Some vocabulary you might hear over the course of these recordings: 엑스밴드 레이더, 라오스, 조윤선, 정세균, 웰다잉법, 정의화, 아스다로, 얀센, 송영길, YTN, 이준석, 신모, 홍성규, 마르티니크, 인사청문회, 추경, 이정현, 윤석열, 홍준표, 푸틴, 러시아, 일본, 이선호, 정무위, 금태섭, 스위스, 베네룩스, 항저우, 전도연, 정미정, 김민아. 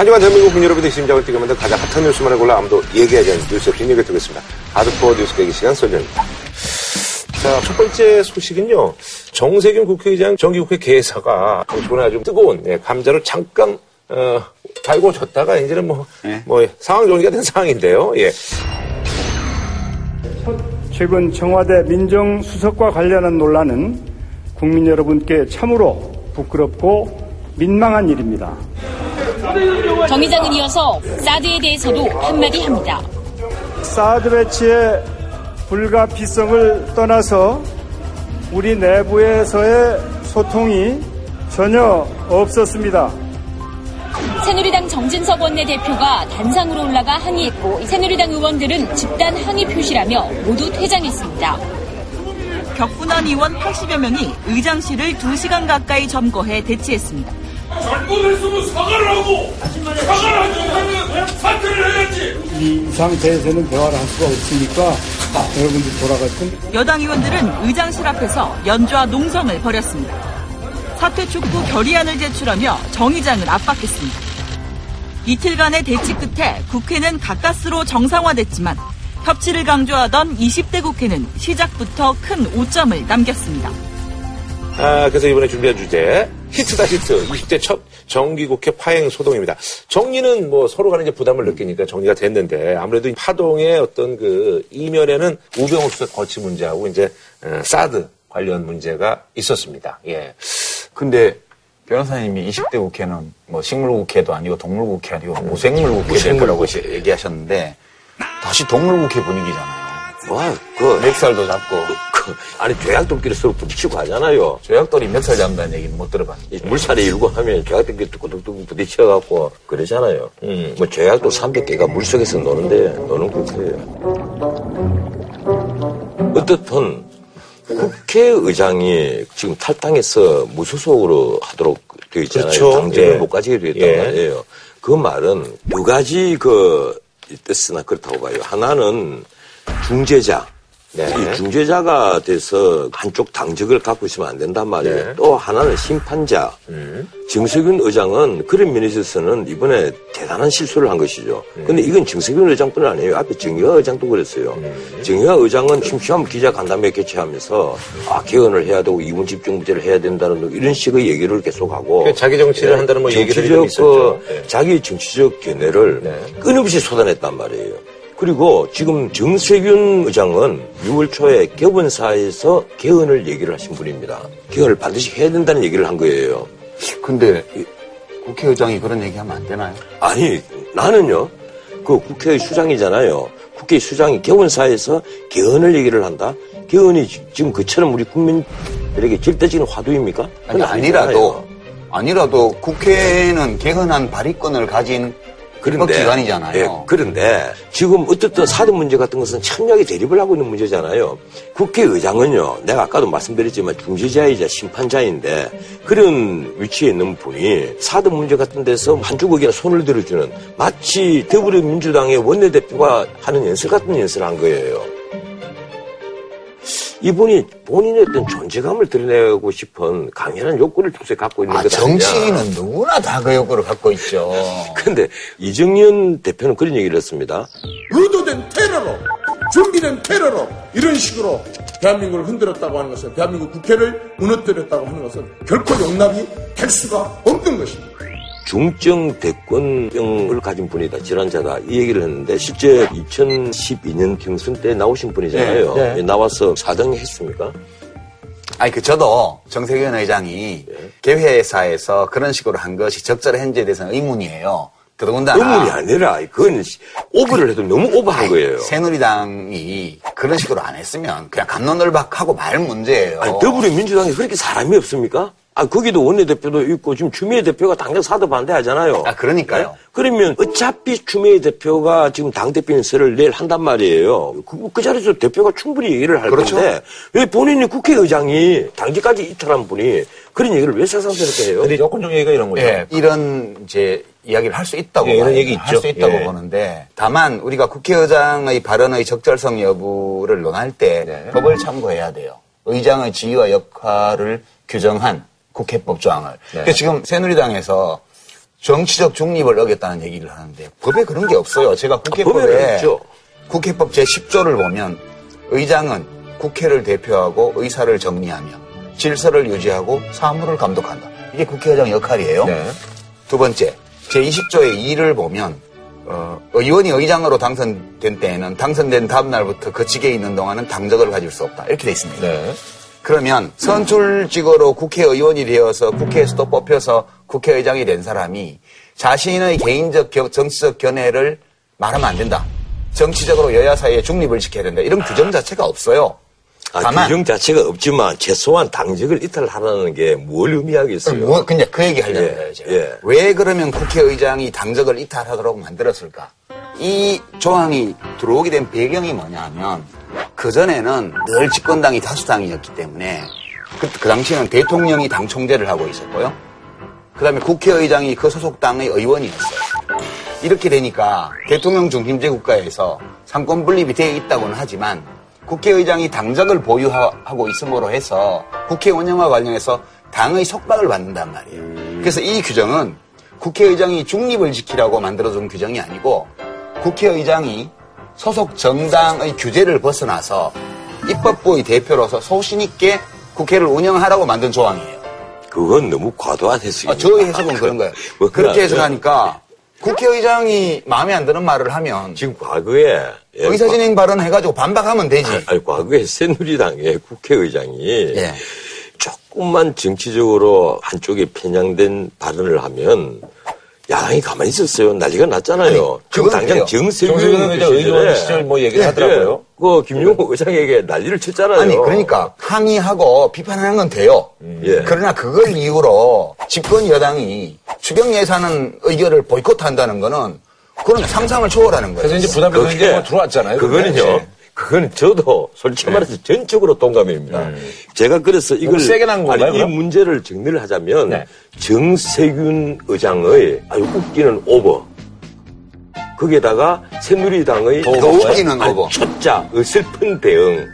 하지만 대한민국 여러분들의 심장을 뛰게 만든 가장 핫한 뉴스만을 골라 아무도 얘기하지 않는 뉴스의 뒷얘기를 드리겠습니다. 하드코어 뉴스 깨기 시간 설명입니다. 자, 첫 번째 소식은요. 정세균 국회의장 정기국회 개사가 이번에 아주 뜨거운 감자로 잠깐 달궈졌다가 이제는 뭐 상황 정리가 된 상황인데요. 예. 최근 청와대 민정수석과 관련한 논란은 국민 여러분께 참으로 부끄럽고 민망한 일입니다. 정 의장은 이어서 사드에 대해서도 한마디 합니다. 사드 배치의 불가피성을 떠나서 우리 내부에서의 소통이 전혀 없었습니다. 새누리당 정진석 원내대표가 단상으로 올라가 항의했고 새누리당 의원들은 집단 항의 표시라며 모두 퇴장했습니다. 격분한 의원 80여 명이 의장실을 2시간 가까이 점거해 대치했습니다. 잘못했으면 사과를 하고 사과를 하지 않으면 사퇴를 해야지. 이 상태에서는 대화를 할 수가 없으니까 여러분들 돌아가시면. 여당 의원들은 의장실 앞에서 연주와 농성을 벌였습니다. 사퇴 촉구 결의안을 제출하며 정 의장을 압박했습니다. 이틀간의 대치 끝에 국회는 가까스로 정상화됐지만 협치를 강조하던 20대 국회는 시작부터 큰 오점을 남겼습니다. 그래서 이번에 준비한 주제 히트다 히트 20대 첫 정기국회 파행 소동입니다. 정리는 뭐 서로 간에 이제 부담을 느끼니까 정리가 됐는데 아무래도 파동의 어떤 그 이면에는 우병우 수석 거취 문제하고 이제 사드 관련 문제가 있었습니다. 예. 근데 변호사님이 20대 국회는 뭐 식물 국회도 아니고 동물 국회 아니고 무생물 국회 라고 얘기하셨는데 다시 동물 국회 분위기잖아요. 와, 멱살도 잡고 아니 죄악들끼리 서로 부딪히고 하잖아요. 죄악들이 멱살 잡는다는 얘기는 못 들어봤는데 물살이 일고 하면 죄악들끼리 뚝뚝뚝 부딪혀갖고 그러잖아요. 뭐 죄악도 300개가 물속에서 노는 국회예요. 어떻든 국회의장이 지금 탈당해서 무소속으로 하도록 되어 있잖아요. 그렇죠. 당직을 예. 못 가지게 되었단 예. 말이에요. 그 말은 두 가지 뜻이나 그렇다고 봐요. 하나는 중재자. 네. 이 중재자가 돼서 한쪽 당직을 갖고 있으면 안 된단 말이에요. 네. 또 하나는 심판자. 정세균 의장은 그런 면에 있어서는 이번에 대단한 실수를 한 것이죠. 근데 이건 정세균 의장뿐 아니에요. 앞에 정의화 의장도 그랬어요. 정의화 의장은 심심하면 기자간담회 개최하면서 개헌을 해야 되고 이분집중제를 해야 된다는 이런 식의 얘기를 계속하고 그러니까 자기 정치를 네. 한다는 뭐 얘기들이 좀 있었죠. 네. 자기 정치적 견해를 네. 끊임없이 쏟아냈단 말이에요. 그리고 지금 정세균 의장은 6월 초에 개원사에서 개헌을 얘기를 하신 분입니다. 개헌을 반드시 해야 된다는 얘기를 한 거예요. 근데 국회의장이 그런 얘기하면 안 되나요? 아니, 나는요. 그 국회의 수장이잖아요. 국회의 수장이 개원사에서 개헌을 얘기를 한다? 개헌이 지금 그처럼 우리 국민들에게 절대적인 화두입니까? 아니라도 국회는 개헌한 발의권을 가진 그런데, 기관이잖아요. 예, 그런데 지금 어쨌든 사드 문제 같은 것은 첨예하게 대립을 하고 있는 문제잖아요. 국회의장은요. 내가 아까도 말씀드렸지만 중재자이자 심판자인데 그런 위치에 있는 분이 사드 문제 같은 데서 한주걱이나 손을 들어주는 마치 더불어민주당의 원내대표가 하는 연설 같은 연설을 한 거예요. 이분이 본인의 어떤 존재감을 드러내고 싶은 강렬한 욕구를 평소에 갖고 있는 것 같아요. 정치인은 누구나 다 그 욕구를 갖고 있죠. 그런데 이정연 대표는 그런 얘기를 했습니다. 의도된 테러로, 준비된 테러로 이런 식으로 대한민국을 흔들었다고 하는 것은 대한민국 국회를 무너뜨렸다고 하는 것은 결코 용납이 될 수가 없는 것입니다. 중증 백권병을 가진 분이다, 질환자다 이 얘기를 했는데 실제 2012년 경선 때 나오신 분이잖아요. 네, 네. 나와서 4등 했습니까? 아니 저도 정세균 의장이 네. 개회사에서 그런 식으로 한 것이 적절한지에 대해서는 의문이에요. 더더군다나 의문이 아니라 그건 오버를 해도 너무 오버한 거예요. 새누리당이 그런 식으로 안 했으면 그냥 갑론을박하고 말 문제예요. 아니, 더불어민주당이 그렇게 사람이 없습니까? 거기도 원내대표도 있고 지금 추미애 대표가 당장 사드 반대하잖아요. 그러니까요. 네? 그러면 어차피 추미애 대표가 지금 당대표 인사를 내일 한단 말이에요. 그 자리에서 대표가 충분히 얘기를 할 그렇죠. 건데 왜 본인이 국회의장이 당직까지 이탈한 분이 그런 얘기를 왜 세상스럽게 해요? 근데 여권적 얘기가 이런 거죠. 예, 이런 이제 이야기를 할 수 있다고 이런 얘기 있죠. 할 수 있다고 예. 보는데 다만 우리가 국회의장의 발언의 적절성 여부를 논할 때 네. 법을 참고해야 돼요. 의장의 지위와 역할을 규정한 국회법 조항을. 네. 지금 새누리당에서 정치적 중립을 어겼다는 얘기를 하는데 법에 그런 게 없어요. 제가 국회법 제10조를 보면 의장은 국회를 대표하고 의사를 정리하며 질서를 유지하고 사무를 감독한다. 이게 국회의장 역할이에요. 네. 두 번째, 제20조의 2를 보면 의원이 의장으로 당선된 때에는 당선된 다음 날부터 거치게 있는 동안은 당적을 가질 수 없다. 이렇게 돼 있습니다. 네. 그러면 선출직으로 국회의원이 되어서 국회에서도 뽑혀서 국회의장이 된 사람이 자신의 개인적 정치적 견해를 말하면 안 된다. 정치적으로 여야 사이의 중립을 지켜야 된다. 이런 규정 자체가 없어요. 다만 규정 자체가 없지만 최소한 당직을 이탈하라는 게 뭘 의미하겠어요? 그냥 그 얘기 하려고 해요. 예. 왜 그러면 국회의장이 당직을 이탈하도록 만들었을까? 이 조항이 들어오게 된 배경이 뭐냐면 그전에는 늘 집권당이 다수당이었기 때문에 그 당시에는 대통령이 당 총재를 하고 있었고요. 그다음에 국회의장이 그 소속당의 의원이었어요. 이렇게 되니까 대통령 중심제 국가에서 상권 분립이 되어 있다고는 하지만 국회의장이 당적을 보유하고 있음으로 해서 국회 운영과 관련해서 당의 속박을 받는단 말이에요. 그래서 이 규정은 국회의장이 중립을 지키라고 만들어준 규정이 아니고 국회의장이 소속 정당의 규제를 벗어나서 입법부의 대표로서 소신 있게 국회를 운영하라고 만든 조항이에요. 그건 너무 과도한 해석이에요. 저의 해석은 그런 거예요. 그렇게 해석하니까 국회의장이 마음에 안 드는 말을 하면 지금 과거에 의사진행 발언해가지고 반박하면 되지. 과거에 새누리당의 국회의장이 조금만 정치적으로 한쪽에 편향된 발언을 하면 야당이 가만히 있었어요. 난리가 났잖아요. 아니, 지금 당장 정세균 의원 시절 뭐 얘기를 하더라고요. 그 김용호 의장에게 난리를 쳤잖아요. 아니 그러니까 항의하고 비판하는 건 돼요. 그러나 그걸 이유로 집권 여당이 추경 예산은 의결을 보이콧한다는 거는 그런 상상을 초월하는 거예요. 그래서 이제 부담이 굉장히 들어왔잖아요. 그거는 저도 솔직히 말해서 전적으로 동감입니다. 제가 그래서 이걸 세게 난 건가요? 이 문제를 정리를 하자면 정세균 의장의 아주 웃기는 오버. 거기에다가 새누리당의 더 웃기는 오버. 초짜, 슬픈 대응.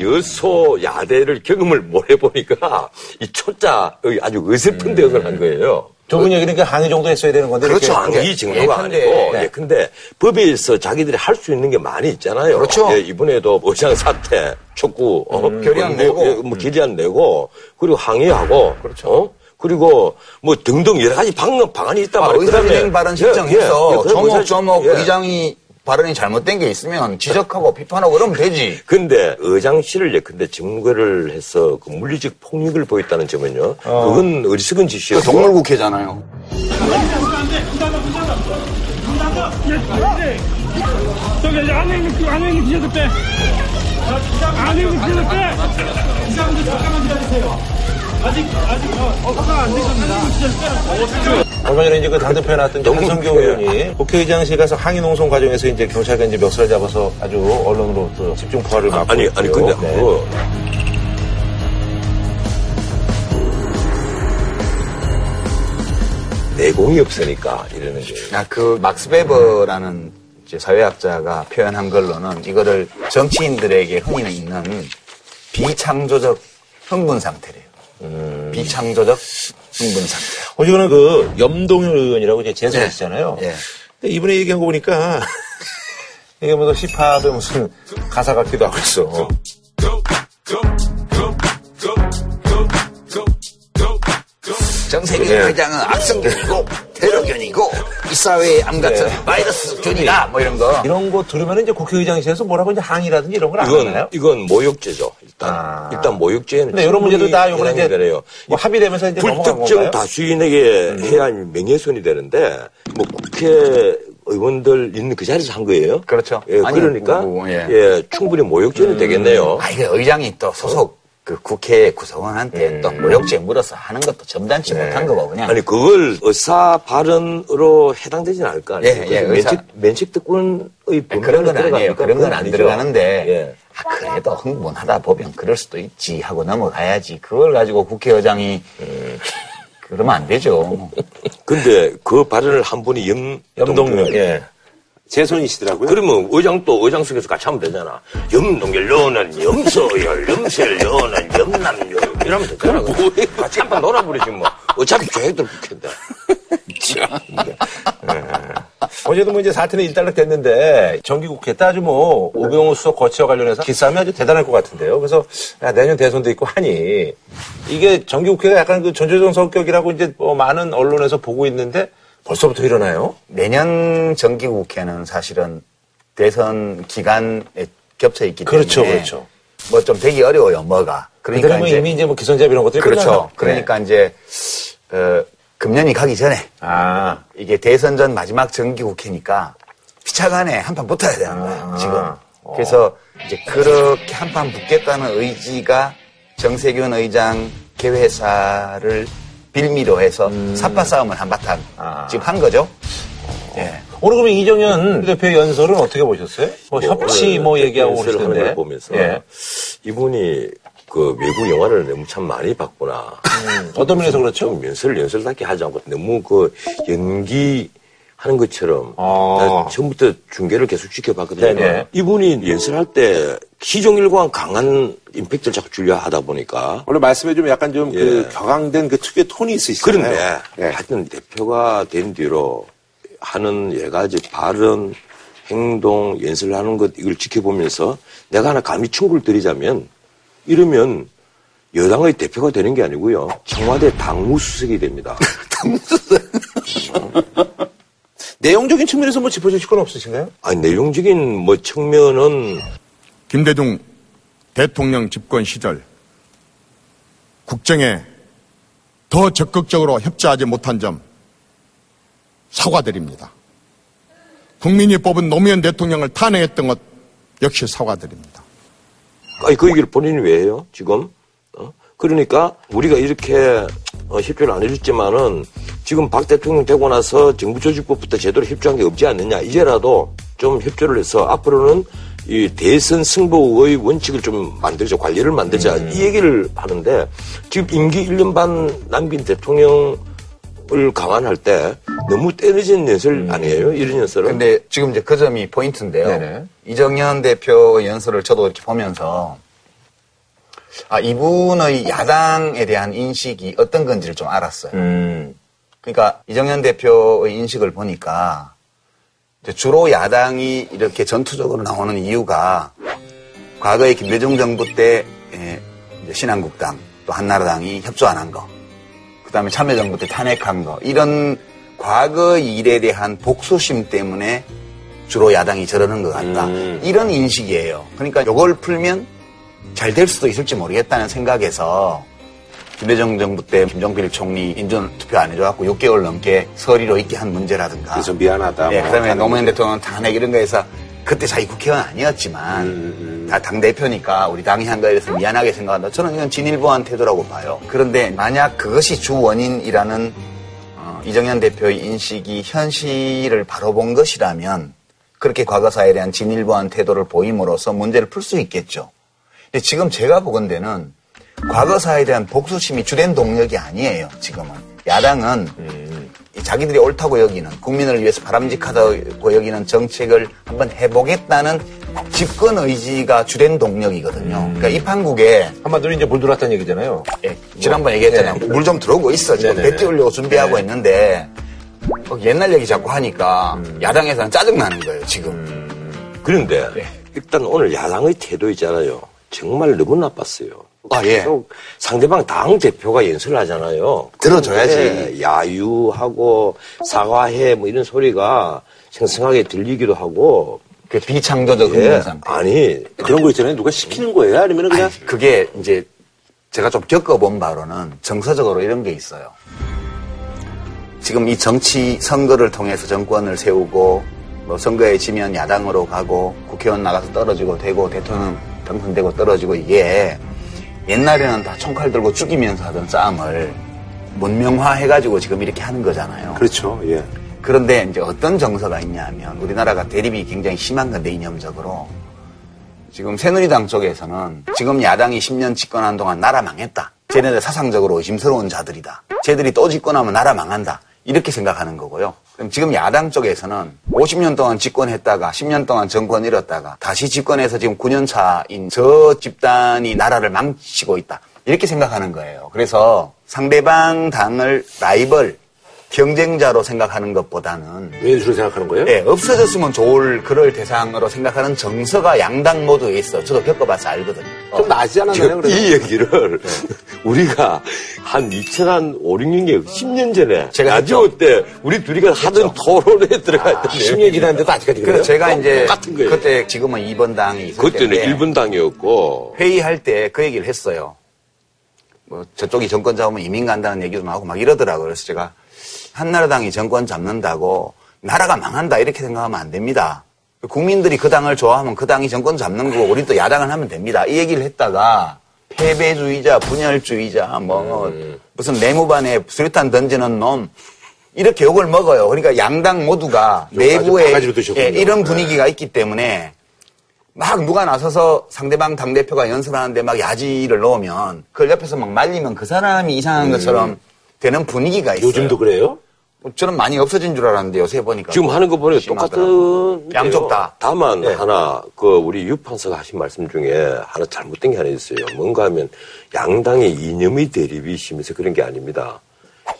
여소 야대를 경험을 못 해보니까 이 초짜의 아주 어설픈 대응을 한 거예요. 저분 얘기는 그 항의 정도 했어야 되는 건데. 그렇죠. 항의 정도가 아니고. 네. 예, 근데 법에서 자기들이 할 수 있는 게 많이 있잖아요. 그렇죠. 예, 이번에도 의장 사퇴, 촉구, 결의안 내고. 결의안 내고, 그리고 항의하고. 그렇죠. 그리고 뭐 등등 여러 가지 방안이 있단 말이에요. 의사진행 발언 신청해서 조목조목 의장이 발언이 잘못된 게 있으면 지적하고 비판하고 그러면 되지. 근데 의장실을 예컨대 증거를 해서 그 물리적 폭력을 보였다는 점은요. 그건 어리석은 짓이에요. 동물국회잖아요. 저기 안에 있는 기자들 빼. 안에 있는 기자들 빼. 기자분들 잠깐만 기다리세요. 아직 허가가 안 되셨습니다. 얼마 전에 이제 그 당대표에 나왔던 홍성규 의원이 국회의장실 가서 항의 농성 과정에서 이제 경찰과 이제 멱살을 잡아서 아주 언론으로 또 집중 포화를 막고. 아니 근데 그거. 내공이 없으니까 이러는 거예요. 그 막스 베버라는 이제 사회학자가 표현한 걸로는 이거를 정치인들에게 흔히 있는 비창조적 흥분 상태래요. 비창조적 흥분 상태. 이거는 그 염동윤 의원이라고 이제 재선했잖아요. 근데 이번에 얘기한 거 보니까 이게 뭐 힙합의 무슨 가사 같기도 하고 있어. 정세균 회장은 악성균이고 테러균이고 이 사회의 암 같은 바이러스 균이다 뭐 이런 거. 이런 거 들으면 이제 국회의장실에서 뭐라고 이제 항의라든지 이런 걸 안 하나요? 이건 모욕죄죠. 일단 모욕죄는. 근데 이런 문제도 다 요번에 이제 뭐 합의되면서 이제 불특정 다수인에게 해야 명예훼손이 되는데 뭐 국회의원들 있는 그 자리에서 한 거예요. 그렇죠. 예, 그러니까 충분히 모욕죄는 되겠네요. 이게 의장이 또 소속. 그 국회 구성원한테 또 모욕죄 물어서 하는 것도 점잖지 못한 거고 그냥. 그걸 의사 발언으로 해당되진 않을 거 아니에요. 면책특권의 범위는 그런 건 아니에요. 그런 건 안 들어가는데 그래도 흥분하다 보면 그럴 수도 있지 하고 넘어가야지. 그걸 가지고 국회의장이 그러면 안 되죠. 근데 그 발언을 한 분이 염동윤 제 손이시더라고요. 그러면 의장도 의장 속에서 같이 하면 되잖아. 염동열로는 염소열, 염세열로는 염남열 이러면 되잖아. 같이 한판 놀아버리지 뭐. 어차피 죄들 붙겠다. 어제도 뭐 이제 사태는 일단락 됐는데 정기국회 따지뭐 우병우 수석 거치와 관련해서 기싸움이 아주 대단할 것 같은데요. 그래서 내년 대선도 있고 하니 이게 정기국회가 약간 그 전조정 성격이라고 이제 뭐 많은 언론에서 보고 있는데 벌써부터 일어나요? 내년 정기국회는 사실은 대선 기간에 겹쳐있기 때문에. 그렇죠, 그렇죠. 뭐 좀 되기 어려워요, 뭐가. 그러니까 이제 이미 이제 뭐 기선제압 이런 것들이. 그렇죠. 끝나요. 그러니까 네. 이제, 금년이 가기 전에. 아. 이게 대선 전 마지막 정기국회니까 피차간에 한판 붙어야 되는 거예요, 지금. 그래서 이제 그렇게 한판 붙겠다는 의지가 정세균 의장 개회사를 빌미로 해서 삽파 싸움을 한바탕 지금 한 거죠. 예. 오늘 그러면 이정현 대표의 연설은 어떻게 보셨어요? 뭐 협치 뭐 얘기하고 오시던데. 보면서 예. 이분이 그 외국 영화를 너무 참 많이 봤구나. 어떤 면에서 그렇죠? 연설답게 하지 않고 너무 그 연기 하는 것처럼 나 처음부터 중계를 계속 지켜봤거든요. 네네. 이분이 연설할 때 시종일관 강한 임팩트를 자꾸 주려 하다 보니까 원래 말씀에 좀 약간 좀 예. 그 격앙된 그 특유의 톤이 있으시잖아요. 그런데 예. 하여튼 대표가 된 뒤로 하는 여러 가지 발언, 행동, 연설하는 것 이걸 지켜보면서 내가 하나 감히 충고를 드리자면 이러면 여당의 대표가 되는 게 아니고요. 청와대 당무수석이 됩니다. 당무수석? 내용적인 측면에서 뭐 짚어주실 건 없으신가요? 아니, 내용적인 뭐 측면은 김대중 대통령 집권 시절 국정에 더 적극적으로 협조하지 못한 점 사과드립니다. 국민이 뽑은 노무현 대통령을 탄핵했던 것 역시 사과드립니다. 아니, 그 얘기를 본인이 왜 해요, 지금? 그러니까 우리가 이렇게 협조를 안 해줬지만은 지금 박 대통령 되고 나서 정부 조직법부터 제대로 협조한 게 없지 않느냐. 이제라도 좀 협조를 해서 앞으로는 이 대선 승복의 원칙을 좀 만들자, 관리를 만들자 이 얘기를 하는데 지금 임기 1년 반 남긴 대통령을 감안할 때 너무 때려진 연설 아니에요? 이런 연설은. 근데 지금 이제 그 점이 포인트인데요. 네네. 이정현 대표의 연설을 저도 이렇게 보면서 아, 이분의 야당에 대한 인식이 어떤 건지를 좀 알았어요. 그러니까 이정현 대표의 인식을 보니까 주로 야당이 이렇게 전투적으로 나오는 이유가 과거에 김대중 정부 때 신한국당 또 한나라당이 협조 안 한 거, 그 다음에 참여정부 때 탄핵한 거 이런 과거 일에 대한 복수심 때문에 주로 야당이 저러는 것 같다. 이런 인식이에요. 그러니까 이걸 풀면 잘 될 수도 있을지 모르겠다는 생각에서 김대중 정부 때 김종필 총리 인준투표 안 해줘갖고 6개월 넘게 서리로 있게 한 문제라든가. 그래서 미안하다. 네, 뭐. 그 다음에 노무현 대통령 탄핵 이런 거에서 그때 자기 국회의원 아니었지만 다 당대표니까 우리 당이 한 거에 대해서 미안하게 생각한다. 저는 이건 진일보한 태도라고 봐요. 그런데 만약 그것이 주 원인이라는 이정현 대표의 인식이 현실을 바로 본 것이라면 그렇게 과거사에 대한 진일보한 태도를 보임으로써 문제를 풀 수 있겠죠. 근데 지금 제가 보건대는 과거사에 대한 복수심이 주된 동력이 아니에요, 지금은. 야당은 자기들이 옳다고 여기는, 국민을 위해서 바람직하다고 여기는 정책을 한번 해보겠다는 집권 의지가 주된 동력이거든요. 그러니까 이 판국에. 한마디로 이제 물 들어왔다는 얘기잖아요. 예, 지난번 얘기했잖아요. 네. 물 좀 들어오고 있어. 지금 배 띄우려고 준비하고 네. 있는데, 옛날 얘기 자꾸 하니까 야당에서는 짜증나는 거예요, 지금. 그런데, 네. 일단 오늘 야당의 태도 있잖아요. 정말 너무 나빴어요. 아, 예. 상대방 당 대표가 연설을 하잖아요. 들어줘야지. 야유하고 사과해 뭐 이런 소리가 생생하게 들리기도 하고. 그 비창조적 흥분상. 예. 아니 그런 거 있잖아요. 누가 시키는 거예요? 아니면 그냥 아니, 그게 이제 제가 좀 겪어본 바로는 정서적으로 이런 게 있어요. 지금 이 정치 선거를 통해서 정권을 세우고 뭐 선거에 지면 야당으로 가고 국회의원 나가서 떨어지고 되고 대통령 당선되고 떨어지고 이게 옛날에는 다 총칼 들고 죽이면서 하던 싸움을 문명화해가지고 지금 이렇게 하는 거잖아요. 그렇죠. 예. 그런데 이제 어떤 정서가 있냐면 우리나라가 대립이 굉장히 심한 건데 이념적으로 지금 새누리당 쪽에서는 지금 야당이 10년 집권한 동안 나라 망했다. 쟤네들 사상적으로 의심스러운 자들이다. 쟤들이 또 집권하면 나라 망한다. 이렇게 생각하는 거고요. 그럼 지금 야당 쪽에서는 50년 동안 집권했다가 10년 동안 정권 잃었다가 다시 집권해서 지금 9년 차인 저 집단이 나라를 망치고 있다. 이렇게 생각하는 거예요. 그래서 상대방 당을 라이벌, 경쟁자로 생각하는 것보다는 민주를 생각하는 거예요? 네, 없어졌으면 좋을 그럴 대상으로 생각하는 정서가 양당 모두에 있어. 저도 겪어봐서 알거든요. 좀 나지 않았나요? 이 얘기를 네. 우리가 한 2005, 2006년, 10년 전에 제가 라디오 때 우리 둘이가 하던 토론에 들어갔던 10년 지났는데도 아직까지 그래요? 제가 이제 같은 거예요. 그때 지금은 2번 당이 있었을 그때는 때인데 1번 당이었고 회의할 때 그 얘기를 했어요. 뭐 저쪽이 정권 잡으면 이민 간다는 얘기도 나오고 막 이러더라고요. 그래서 제가 한나라당이 정권 잡는다고 나라가 망한다 이렇게 생각하면 안 됩니다. 국민들이 그 당을 좋아하면 그 당이 정권 잡는 거고 우린 또 야당을 하면 됩니다. 이 얘기를 했다가 패배주의자, 분열주의자, 뭐 무슨 내무반에 수류탄 던지는 놈 이렇게 욕을 먹어요. 그러니까 양당 모두가 내부에 예, 이런 분위기가 네. 있기 때문에 막 누가 나서서 상대방 당대표가 연설하는데 막 야지를 넣으면 그걸 옆에서 막 말리면 그 사람이 이상한 것처럼 되는 분위기가 있어요. 요즘도 그래요? 저는 많이 없어진 줄 알았는데 요새 보니까 지금 하는 거 보니까 똑같은 양쪽 다. 다만 네. 하나 그 우리 유 판사가 하신 말씀 중에 하나 잘못된 게 하나 있어요. 뭔가 하면 양당의 이념의 대립이 심해서 그런 게 아닙니다.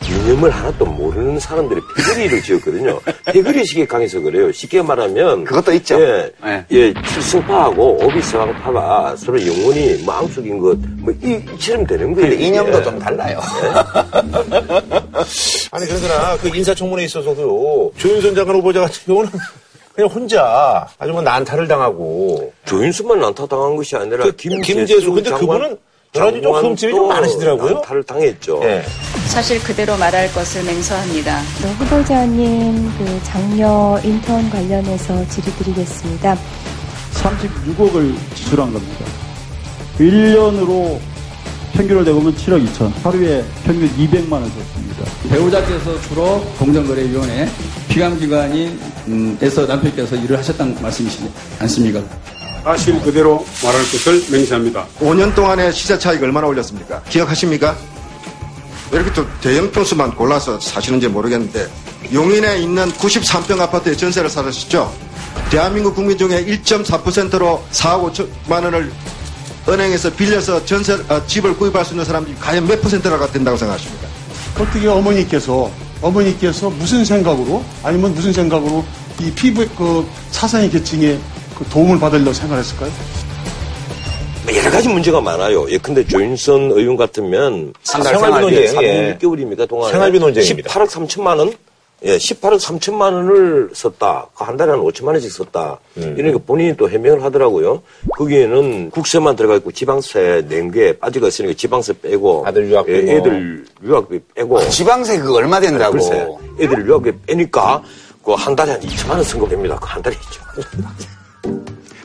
이념을 하나도 모르는 사람들이 패거리를 지었거든요. 패거리식이 강해서 그래요. 쉽게 말하면 그것도 있죠. 예, 네. 예, 칠성파하고 오비서왕파가 서로 영혼이 마음속인 것 뭐 이처럼 되는 거예요. 근데 이념도 예. 좀 달라요. 아니 그러더나 그 인사청문회에 있어서도 조윤선 장관 후보자 같은 경우는 그냥 혼자 아주 뭐 난타를 당하고 조윤선만 난타 당한 것이 아니라 그 김재수 근데 장관? 그분은 저라도 좀 흠집이 좀 많으시더라고요. 난타를 당했죠. 네. 사실 그대로 말할 것을 맹서합니다. 후보자님 그 장려 인턴 관련해서 질의드리겠습니다. 36억을 지출한 겁니다. 1년으로 평균을 대보면 7억 2천, 하루에 평균 200만 원 썼습니다. 배우자께서 주로 공정거래위원회 기관에서 남편께서 일을 하셨다는 말씀이시지 않습니까? 사실 그대로 말할 것을 맹세합니다. 5년 동안의 시세 차익 얼마나 올렸습니까? 기억하십니까? 왜 이렇게 또 대형 평수만 골라서 사시는지 모르겠는데 용인에 있는 93평 아파트에 전세를 사셨죠? 대한민국 국민 중에 1.4%로 4억 5천만 원을 은행에서 빌려서 집을 구입할 수 있는 사람들이 과연 몇 퍼센트가 된다고 생각하십니까? 어떻게 어머니께서 무슨 생각으로 이 피부 그 사상의 계층에 그 도움을 받으려고 생각했을까요? 여러 가지 문제가 많아요. 예컨대 조윤선 의원 같으면 생활비 논쟁 3년 6개월입니다. 동안에 생활비 논쟁입니다. 18억 3천만 원? 예, 18억 3천만 원을 썼다. 한 달에 한 5천만 원씩 썼다. 이러니까 본인이 또 해명을 하더라고요. 거기에는 국세만 들어가 있고 지방세 낸 게 빠지가 있으니까 지방세 빼고 아들 유학비, 예, 애들 유학비 빼고 지방세 그거 얼마 된다고? 글쎄, 애들 유학비 빼니까 그 한 달에 한 2천만 원 쓴 거 됩니다. 그 한 달에 2천만 원.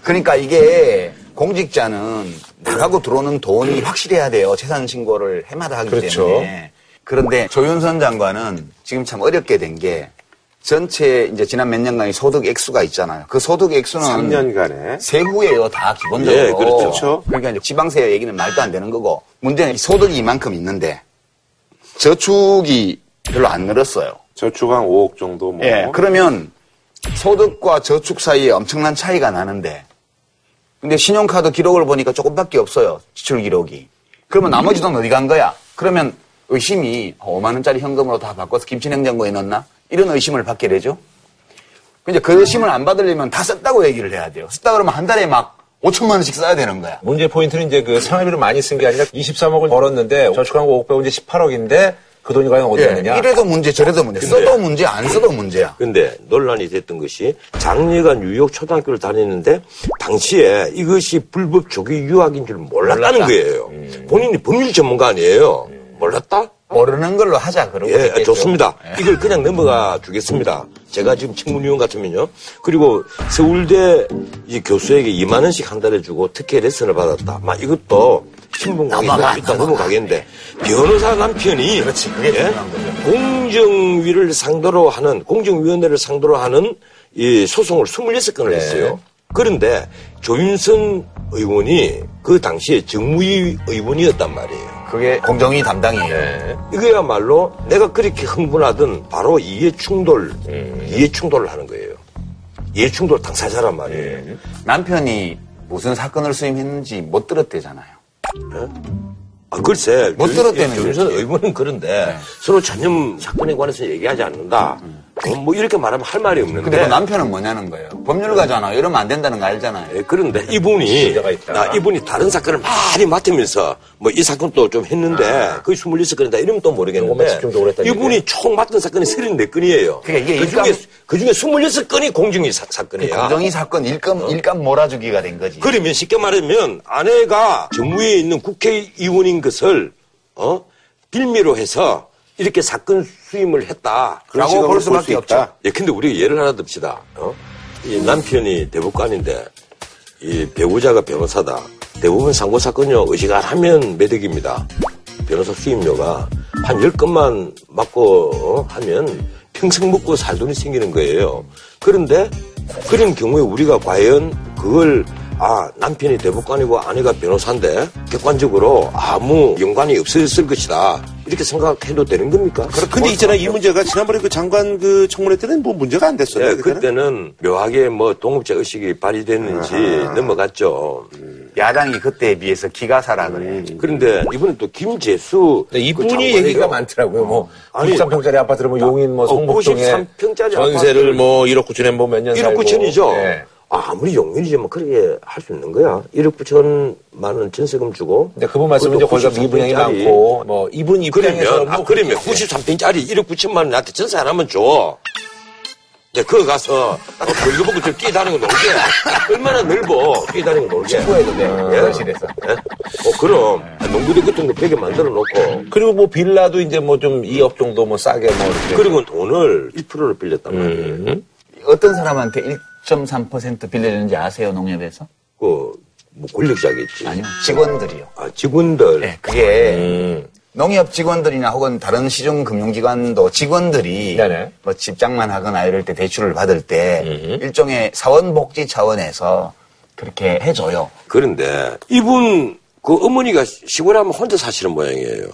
그러니까 이게 공직자는 나가고 들어오는 돈이 확실해야 돼요. 재산 신고를 해마다 하기 그렇죠. 때문에. 그런데 조윤선 장관은 지금 참 어렵게 된 게 전체 이제 지난 몇 년간의 소득 액수가 있잖아요. 그 소득 액수는 3년간에 세후예요. 다 기본적으로. 예, 그렇죠. 그러니까 이제 지방세 얘기는 말도 안 되는 거고 문제는 소득이 이만큼 있는데 저축이 별로 안 늘었어요. 저축 한 5억 정도 뭐. 예, 그러면 소득과 저축 사이에 엄청난 차이가 나는데 근데 신용카드 기록을 보니까 조금밖에 없어요. 지출 기록이. 그러면 나머지 돈 어디 간 거야? 그러면 의심이 5만 원짜리 현금으로 다 바꿔서 김치냉장고에 넣었나? 이런 의심을 받게 되죠. 근데 그 의심을 안 받으려면 다 썼다고 얘기를 해야 돼요. 썼다 그러면 한 달에 막 5천만 원씩 써야 되는 거야. 문제 포인트는 이제 그 생활비를 많이 쓴 게 아니라 23억을 벌었는데 저축한 거 500원 이제 18억인데 그 돈이 과연 어디 갔느냐? 예, 이래도 문제 저래도 문제. 근데, 써도 문제 안 써도 문제야. 근데 논란이 됐던 것이 장녀가 뉴욕 초등학교를 다니는데 당시에 이것이 불법 조기 유학인 줄 몰랐다는 거예요. 본인이 법률 전문가 아니에요. 몰랐다? 모르는 걸로 하자 그러고. 예, 있겠죠. 좋습니다. 이걸 그냥 넘어가 주겠습니다. 제가 지금 청문위원 같으면요. 그리고 서울대 이 교수에게 2만 원씩 한 달에 주고 특혜 레슨을 받았다. 막 이것도 신분공개가 일단 넘어가겠는데 변호사 남편이 그렇지, 예? 공정위를 상대로 하는 공정위원회를 상대로 하는 이 소송을 26건을 네. 했어요. 그런데 조윤선 의원이 그 당시에 정무위 의원이었단 말이에요. 그게 공정위 담당이에요. 네. 이거야말로 내가 그렇게 흥분하던 바로 이해충돌을 하는 거예요. 이해충돌 당사자란 말이에요. 남편이 무슨 사건을 수임했는지 못 들었대잖아요. 네? 아, 글쎄. 못 들었대는 거예요. 여기서 의문은 그런데 네. 서로 전혀 사건에 관해서 얘기하지 않는다. 뭐 이렇게 말하면 할 말이 없는데. 근데 그 남편은 뭐냐는 거예요. 법률가잖아. 이러면 안 된다는 거 알잖아요. 네, 그런데 이분이 다른 사건을 많이 맡으면서 뭐 이 사건도 좀 했는데 거의 26건이다 이러면 또 모르겠는데 이분이 총 맡은 사건이 34건이에요. 그러니까 그중에 26건이 공정위 사건이야. 그 공정위 사건 일감 몰아주기가 된 거지. 그러면 쉽게 말하면 아내가 정무위에 있는 국회의원인 것을 빌미로 해서 이렇게 사건 수임을 했다라고 볼 수밖에 없다. 예, 근데 우리가 예를 하나 듭시다. 이 남편이 대법관인데 이 배우자가 변호사다. 대부분 상고 사건요 의식하면 매득입니다. 변호사 수임료가 한 10건만 맞고 하면 평생 먹고 살 돈이 생기는 거예요. 그런데 그런 경우에 우리가 과연 그걸 남편이 대법관이고 아내가 변호사인데 객관적으로 아무 연관이 없었을 것이다 이렇게 생각해도 되는 겁니까? 그런데 있잖아 이 문제가 지난번에 그 장관 그 청문회 때는 뭐 문제가 안 됐어요. 네, 그때는 묘하게 뭐 독립적 의식이 발휘됐는지 넘어갔죠. 야당이 그때에 비해서 기가사라 그래. 그런데 이분은 또 김재수 이분이 얘기가 많더라고요. 뭐 93평짜리 아파트를 뭐 용인 뭐 성북동에 93평짜리 전세를 뭐 1억 9천에 뭐 몇 년 살고 1억 9천이죠. 네. 아무리 용인이지만 그렇게 할 수 있는 거야. 1억 9천만 원 전세금 주고. 근데 그분 말씀은 이제 거기가 미분양이 많고, 뭐, 이분 입장에서. 그러면 93평짜리 1억 9천만 원 나한테 전세 안 하면 줘. 근데 그거 가서, 이거 보고 좀 뛰다니고 놀게. 얼마나 넓어. 뛰다니고 놀게. 축구해도 돼. 화장실에서. 그럼. 농구대 같은 거 되게 만들어 놓고. 그리고 뭐 빌라도 이제 뭐 좀 2억 정도 뭐 싸게 뭐. 이렇게. 그리고 돈을 1%를 빌렸단 말이에요. 어떤 사람한테 1.3% 빌려주는지 아세요, 농협에서? 뭐 권력자겠지. 아니요, 직원들이요. 직원들. 네, 그게 농협 직원들이나 혹은 다른 시중금융기관도 직원들이 네네. 뭐 집장만 하거나 이럴 때 대출을 받을 때 일종의 사원복지 차원에서 그렇게 해줘요. 그런데 이분 그 어머니가 시골에 하면 혼자 사시는 모양이에요.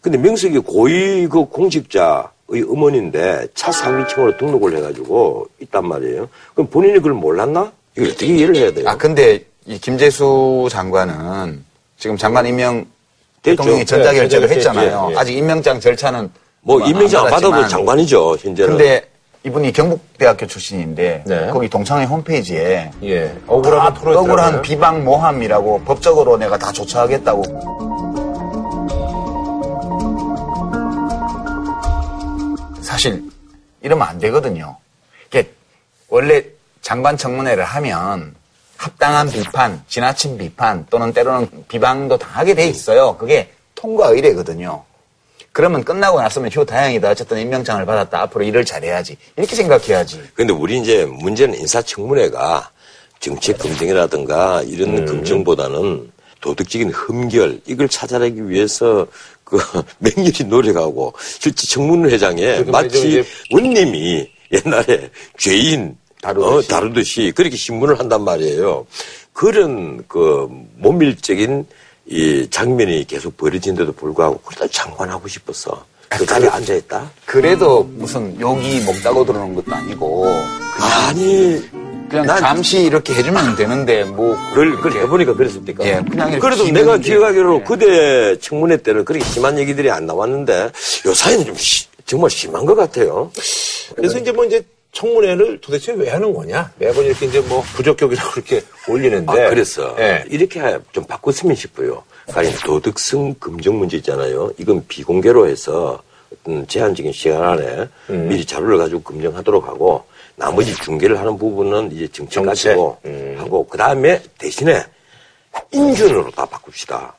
근데 명색이 고위 그 공직자. 의 어머니인데 차 상위층으로 등록을 해가지고 있단 말이에요. 그럼 본인이 그걸 몰랐나? 이거 어떻게 이해를 해야 돼요? 근데 이 김재수 장관은 지금 장관 임명 대통령이 전자결재를 했잖아요. 예. 아직 임명장 절차는 뭐 임명장 안 받아도 장관이죠. 현재는. 근데 이분이 경북대학교 출신인데 네. 거기 동창회 홈페이지에 예. 억울한 비방 모함이라고 법적으로 내가 다 조처하겠다고. 사실 이러면 안 되거든요. 이게 원래 장관 청문회를 하면 합당한 비판, 지나친 비판 또는 때로는 비방도 당하게 돼 있어요. 그게 통과 의례거든요. 그러면 끝나고 났으면 휴 다행이다. 어쨌든 임명장을 받았다. 앞으로 일을 잘해야지. 이렇게 생각해야지. 그런데 우리 이제 문제는 인사청문회가 정책 검증이라든가 이런 검증보다는 도덕적인 흠결 이걸 찾아내기 위해서 맹렬히 노력하고 실제 청문회장에 마치 원님이 옛날에 죄인 다루듯이 그렇게 신문을 한단 말이에요. 그런 그 모밀적인 이 장면이 계속 벌어진데도 불구하고 그래도 장관하고 싶었어. 그 자리에 앉아있다. 그래도 무슨 욕이 먹다고 들어오는 것도 아니고 그냥 난 잠시 이렇게 해주면 되는데 뭐 그걸 해보니까 그랬습니까? 예, 그냥 그래도 내가 기억하기로 그대 청문회 때는 그렇게 심한 얘기들이 안 나왔는데 요 사이는 좀 정말 심한 것 같아요. 그래서 이제 뭐 이제 청문회를 도대체 왜 하는 거냐? 매번 이렇게 이제 뭐 부적격이라고 그렇게 올리는데 그래서 예. 이렇게 좀 바꿨으면 싶어요. 아니 도덕성 검증 문제 있잖아요. 이건 비공개로 해서 제한적인 시간 안에 미리 자료를 가지고 검증하도록 하고. 나머지 중계를 하는 부분은 이제 정책 가지고 하고 그 다음에 대신에 인준으로 다 바꿉시다.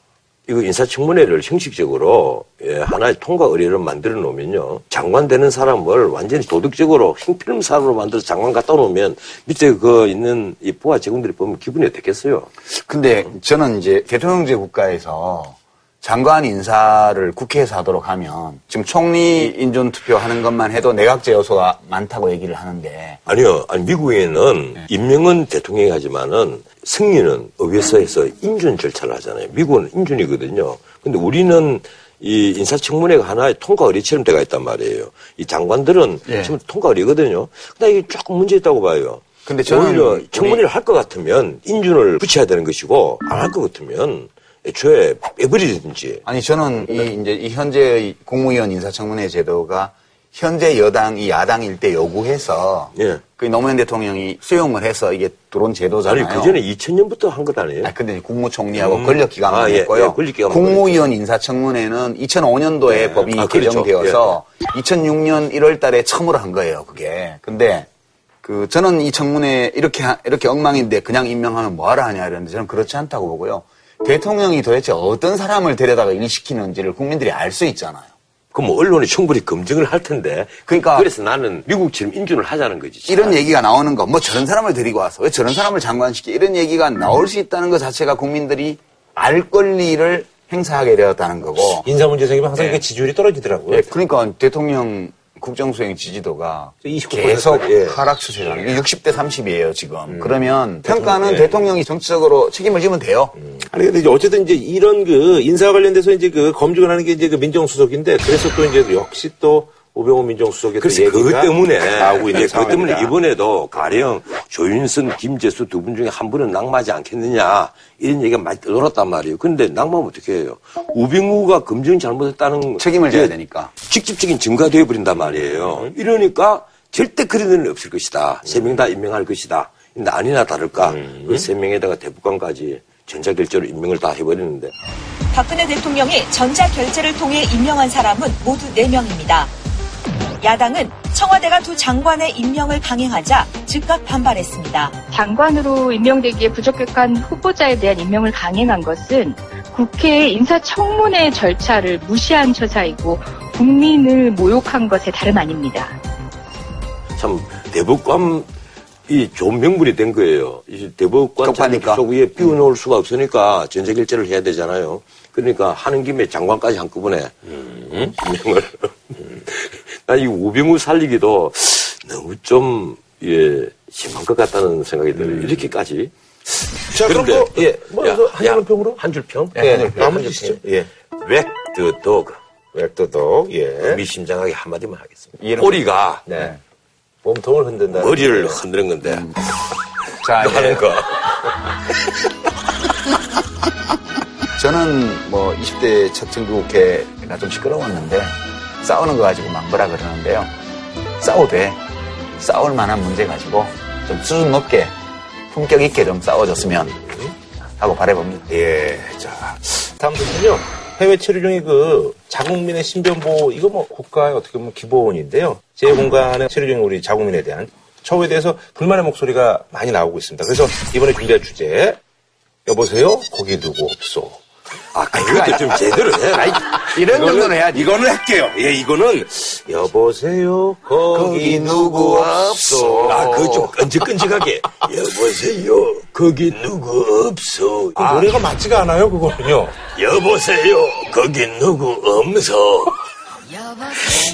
이거 인사청문회를 형식적으로 하나의 통과 의례를 만들어 놓으면요 장관 되는 사람을 완전히 도덕적으로 형편없는 사람으로 만들어서 장관 갖다 놓으면 밑에 그 있는 이 부하 직원들이 보면 기분이 어땠겠어요? 근데 저는 이제 대통령제 국가에서 장관 인사를 국회에서 하도록 하면 지금 총리 인준 투표하는 것만 해도 내각제 요소가 많다고 얘기를 하는데 아니요, 미국에는 임명은 대통령이 하지만은 승리는 의회에서 인준 절차를 하잖아요. 미국은 인준이거든요. 근데 우리는 이 인사청문회가 하나의 통과 의례처럼 돼가 있단 말이에요. 이 장관들은 예. 지금 통과 의례거든요. 근데 이게 조금 문제 있다고 봐요. 근데 오히려 청문회를 할 것 같으면 인준을 붙여야 되는 것이고 안 할 것 같으면 애초에 빼버리든지. 아니 저는 이 현재의 국무위원 인사청문회 제도가 현재 여당이 야당일 때 요구해서 예. 그 노무현 대통령이 수용을 해서 이게 들어온 제도잖아요. 아니 그전에 2000년부터 한 것 아니에요? 아 근데 국무총리하고 권력기관만 했고요. 예, 권력기관 국무위원 그렇죠. 인사청문회는 2005년도에 예. 법이 아, 그렇죠. 개정되어서 예. 2006년 1월달에 처음으로 한 거예요. 그게. 근데 그 저는 이 청문회 이렇게 엉망인데 그냥 임명하면 뭐하러 하냐 이랬는데 저는 그렇지 않다고 보고요. 대통령이 도대체 어떤 사람을 데려다가 일시키는지를 국민들이 알 수 있잖아요. 그럼 뭐 언론이 충분히 검증을 할 텐데. 그러니까. 그래서 나는 미국처럼 인준을 하자는 거지. 진짜. 이런 얘기가 나오는 거. 뭐 저런 사람을 데리고 와서 왜 저런 사람을 장관시키 이런 얘기가 나올 수 있다는 것 자체가 국민들이 알 권리를 행사하게 되었다는 거고. 인사 문제 생기면 항상 네. 이게 지지율이 떨어지더라고요. 네. 그러니까 대통령 국정수행 지지도가 계속 하락 추세잖아요. 60대 30이에요 지금. 그러면 평가는 대통령이 정치적으로 책임을 지면 돼요. 아니 근데 이제 어쨌든 이제 이런 그 인사 관련돼서 이제 그 검증을 하는 게 이제 그 민정수석인데 그래서 또 이제 역시 또 우병우 민정수석의 또 얘기가 그것 때문에 나오고 있는 상황입니다. 그것 때문에 이번에도 가령 조윤선, 김재수 두 분 중에 한 분은 낙마하지 않겠느냐 이런 얘기가 많이 떠돌았단 말이에요. 그런데 낙마하면 어떻게 해요? 우병우가 검증 잘못했다는 책임을 져야 되니까 직접적인 증거가 되어버린단 말이에요. 이러니까 절대 그런 일은 없을 것이다. 세 명 다 임명할 것이다. 근데 아니나 다를까 그 세 명에다가 대법관까지 전자결제로 임명을 다 해버리는데 박근혜 대통령이 전자결제를 통해 임명한 사람은 모두 4명입니다. 야당은 청와대가 두 장관의 임명을 강행하자 즉각 반발했습니다. 장관으로 임명되기에 부적격한 후보자에 대한 임명을 강행한 것은 국회의 인사청문회 절차를 무시한 처사이고 국민을 모욕한 것에 다름 아닙니다. 참 대법관이 좋은 명분이 된 거예요. 대법관 속 위에 띄워놓을 수가 없으니까 전자결제를 해야 되잖아요. 그러니까 하는 김에 장관까지 한꺼번에 임명을... 이 우병우 살리기도 너무 좀 심한 것 같다는 생각이 들어요. 이렇게까지. 자 그런데 그럼 또, 한 평으로 한 줄 평. 남으시죠. 예. Wag the dog. Wag the dog. 예. 미심장하게 한마디만 하겠습니다. 꼬리가 네. 몸통을 흔든다. 머리를 흔드는 건데. 자 하는 거. 저는 뭐 20대 첫 정기국회가 좀 시끄러웠는데. 싸우는 거 가지고 막 뭐라 그러는데요. 싸워도 싸울 만한 문제 가지고 좀 수준 높게 품격 있게 좀 싸워줬으면 하고 바라봅니다. 예, 자 다음 분은요. 해외 체류 중에 그 자국민의 신변보호 이거 뭐 국가의 어떻게 보면 기본인데요. 제 공간에 체류 중에 우리 자국민에 대한 처우에 대해서 불만의 목소리가 많이 나오고 있습니다. 그래서 이번에 준비할 주제 여보세요 거기 누구 없소. 아, 그것도 좀 제대로 해. 이런 정도는 해야지. 이거는 할게요. 예, 이거는. 여보세요? 거기 누구 없소. 아, 그거 좀 끈적끈적하게. 여보세요? 거기 누구 없소. 아, 노래가 맞지가 않아요, 그거는요. 여보세요? 거기 누구 없소.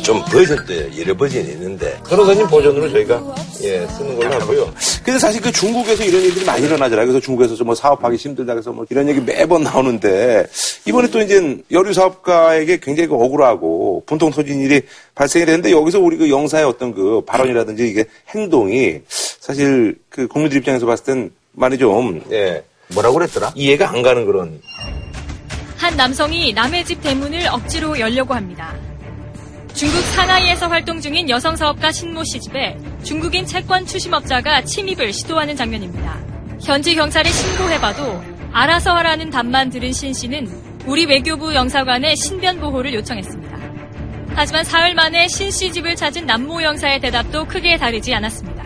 좀 버전 때 여러 버전이 있는데 변호사님 버전으로 저희가 쓰는 걸로 하고요. 근데 사실 그 중국에서 이런 일들이 많이 일어나잖아요. 그래서 중국에서 좀 뭐 사업하기 힘들다 그래서 뭐 이런 얘기 매번 나오는데 이번에 또 이제 여류 사업가에게 굉장히 억울하고 분통 터진 일이 발생이 되는데 여기서 우리 그 영사의 어떤 그 발언이라든지 이게 행동이 사실 그 국민들 입장에서 봤을 땐 많이 좀 뭐라고 그랬더라? 이해가 안 가는 그런. 한 남성이 남의 집 대문을 억지로 열려고 합니다. 중국 상하이에서 활동 중인 여성 사업가 신모 씨 집에 중국인 채권 추심업자가 침입을 시도하는 장면입니다. 현지 경찰에 신고해봐도 알아서 하라는 답만 들은 신 씨는 우리 외교부 영사관에 신변 보호를 요청했습니다. 하지만 사흘 만에 신 씨 집을 찾은 남모 영사의 대답도 크게 다르지 않았습니다.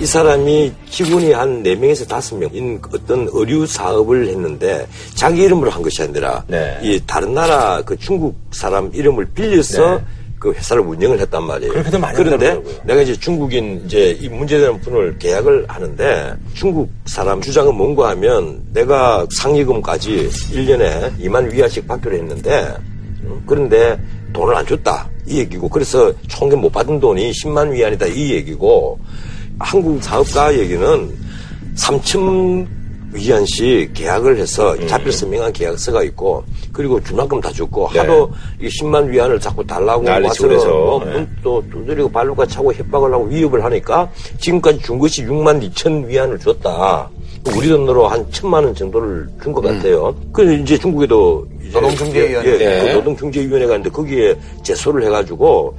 이 사람이 직원이 한 4명에서 5명인 어떤 의류 사업을 했는데 자기 이름으로 한 것이 아니라 이 다른 나라 그 중국 사람 이름을 빌려서 그 회사를 운영을 했단 말이에요. 그런데 내가 이제 중국인 이제 이 문제되는 분을 계약을 하는데 중국 사람 주장은 뭔가 하면 내가 상여금까지 1년에 2만 위안씩 받기로 했는데 그런데 돈을 안 줬다 이 얘기고 그래서 총계 못 받은 돈이 10만 위안이다 이 얘기고 한국 사업가 얘기는 3층 위안씩 계약을 해서 잡힐 서명한 계약서가 있고, 그리고 준만큼 다 줬고, 네. 하도 10만 위안을 자꾸 달라고 와서 또 두드리고 발로가 차고 협박을 하고 위협을 하니까 지금까지 준 것이 6만 2천 위안을 줬다. 우리 돈으로 한 1,000만 원 정도를 준 것 같아요. 그래서 이제 중국에도 노동중재위원회, 예, 노동중재위원회가 있는데 거기에 제소를 해가지고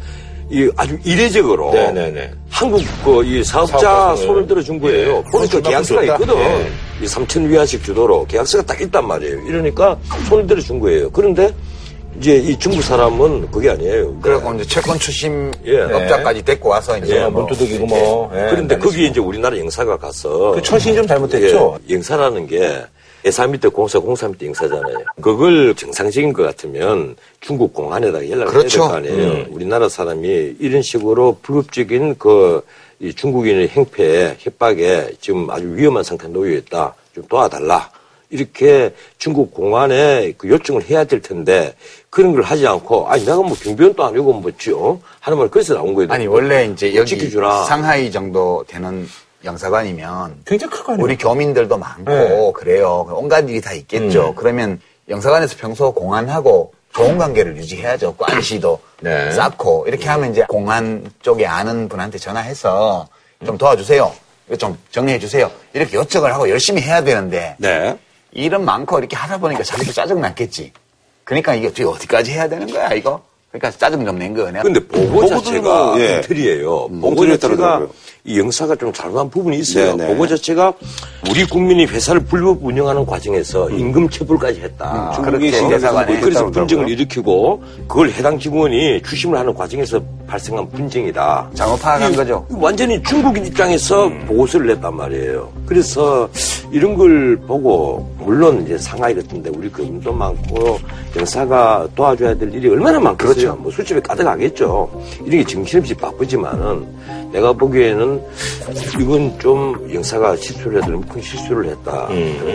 이 아주 이례적으로 네네네. 한국 이 사업자 손을 들어준 거예요. 보니까 예. 계약서가 있거든. 예. 이 3천 위안씩 주도록 계약서가 딱 있단 말이에요. 이러니까 손을 들어준 거예요. 그런데 이제 이 중국 사람은 그게 아니에요. 그래갖고 이제 채권 추심 예. 업자까지 데리고 와서 이제 예. 몸두둑이고 뭐. 예. 그런데 거기에 이제 우리나라 영사가 가서 그 처신이 좀 잘못됐죠. 예. 영사라는 게 예사 밑에 공사, 공사 밑에 영사잖아요. 그걸 정상적인 것 같으면 중국 공안에다가 연락을 그렇죠. 해야 될 거 아니에요. 우리나라 사람이 이런 식으로 불법적인 이 중국인의 행패에 협박에 지금 아주 위험한 상태에 놓여 있다. 좀 도와달라. 이렇게 중국 공안에 그 요청을 해야 될 텐데 그런 걸 하지 않고 아니 내가 뭐 경비원도 아니고 뭐지요 하는 말 그래서 나온 거예요. 아니 원래 이제 여기 지켜주라. 상하이 정도 되는 영사관이면 굉장히 클 거 아니에요. 우리 교민들도 많고 네. 그래요. 온갖 일이 다 있겠죠. 그러면 영사관에서 평소 공안하고 좋은 관계를 유지해야죠. 관시도 네. 쌓고 이렇게 하면 이제 공안 쪽에 아는 분한테 전화해서 좀 도와주세요. 좀 정리해 주세요. 이렇게 요청을 하고 열심히 해야 되는데. 네. 일은 많고 이렇게 하다 보니까 자기도 짜증 났겠지. 그러니까 이게 어디까지 해야 되는 거야 이거? 그러니까 짜증 좀 낸 거네. 근데 보고 자체가 틀이에요. 보고 자체가 이 영사가 좀 잘못한 부분이 있어요. 네네. 보고 자체가 우리 국민이 회사를 불법 운영하는 과정에서 임금 체불까지 했다. 중국의 신대사관에 그래서 분쟁을 일으키고 그걸 해당 직원이 추심을 하는 과정에서 발생한 분쟁이다. 잘못 파악한 거죠. 완전히 중국인 입장에서 보고서를 냈단 말이에요. 그래서 이런 걸 보고 물론 이제 상하이 같은데 우리 금도 많고 영사가 도와줘야 될 일이 얼마나 많겠어요. 그렇죠. 뭐 술집에 가득하겠죠. 이런 게 정신없이 바쁘지만은 내가 보기에는 이건 좀 영사가 실수를 해도 큰 실수를 했다.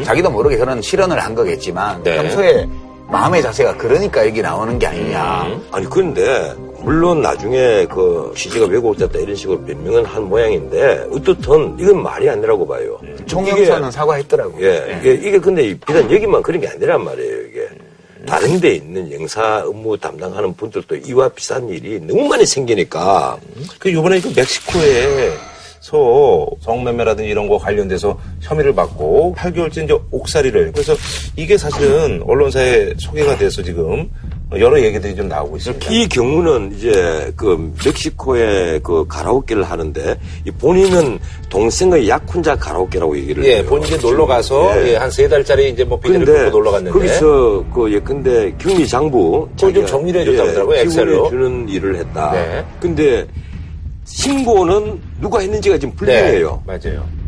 자기도 모르게 그런 실언을 한 거겠지만 네. 평소에 마음의 자세가 그러니까 여기 나오는 게 아니냐. 아니 그런데 물론 나중에 그 취지가 왜곡됐다 이런 식으로 변명은 한 모양인데 어떻든 이건 말이 아니라고 봐요. 총영사는 사과했더라고요. 예, 예. 이게 근데 비단 여기만 그런 게 아니란 말이에요. 이게. 다른 데 있는 영사 업무 담당하는 분들도 이와 비슷한 일이 너무 많이 생기니까. 그 요번에 그 멕시코에서 성매매라든지 이런 거 관련돼서 혐의를 받고 8개월째 이제 옥살이를. 그래서 이게 사실은 언론사에 소개가 돼서 지금 여러 얘기들이 좀 나오고 있습니다. 이 경우는 이제 그 멕시코에 그 가라오케를 하는데 본인은 동생의 약혼자 가라오케라고 얘기를 해요. 예, 본인이 놀러 가서 예. 예, 한 3달짜리 이제 뭐 비닐을 벗고 놀러 갔는데 거기서 그 근데 경리 장부 그걸 좀 정리를 해줬다고 하더라고요. 예, 엑셀로 주는 일을 했다. 네. 근데 신고는 누가 했는지가 지금 불명해요. 네, 맞아요.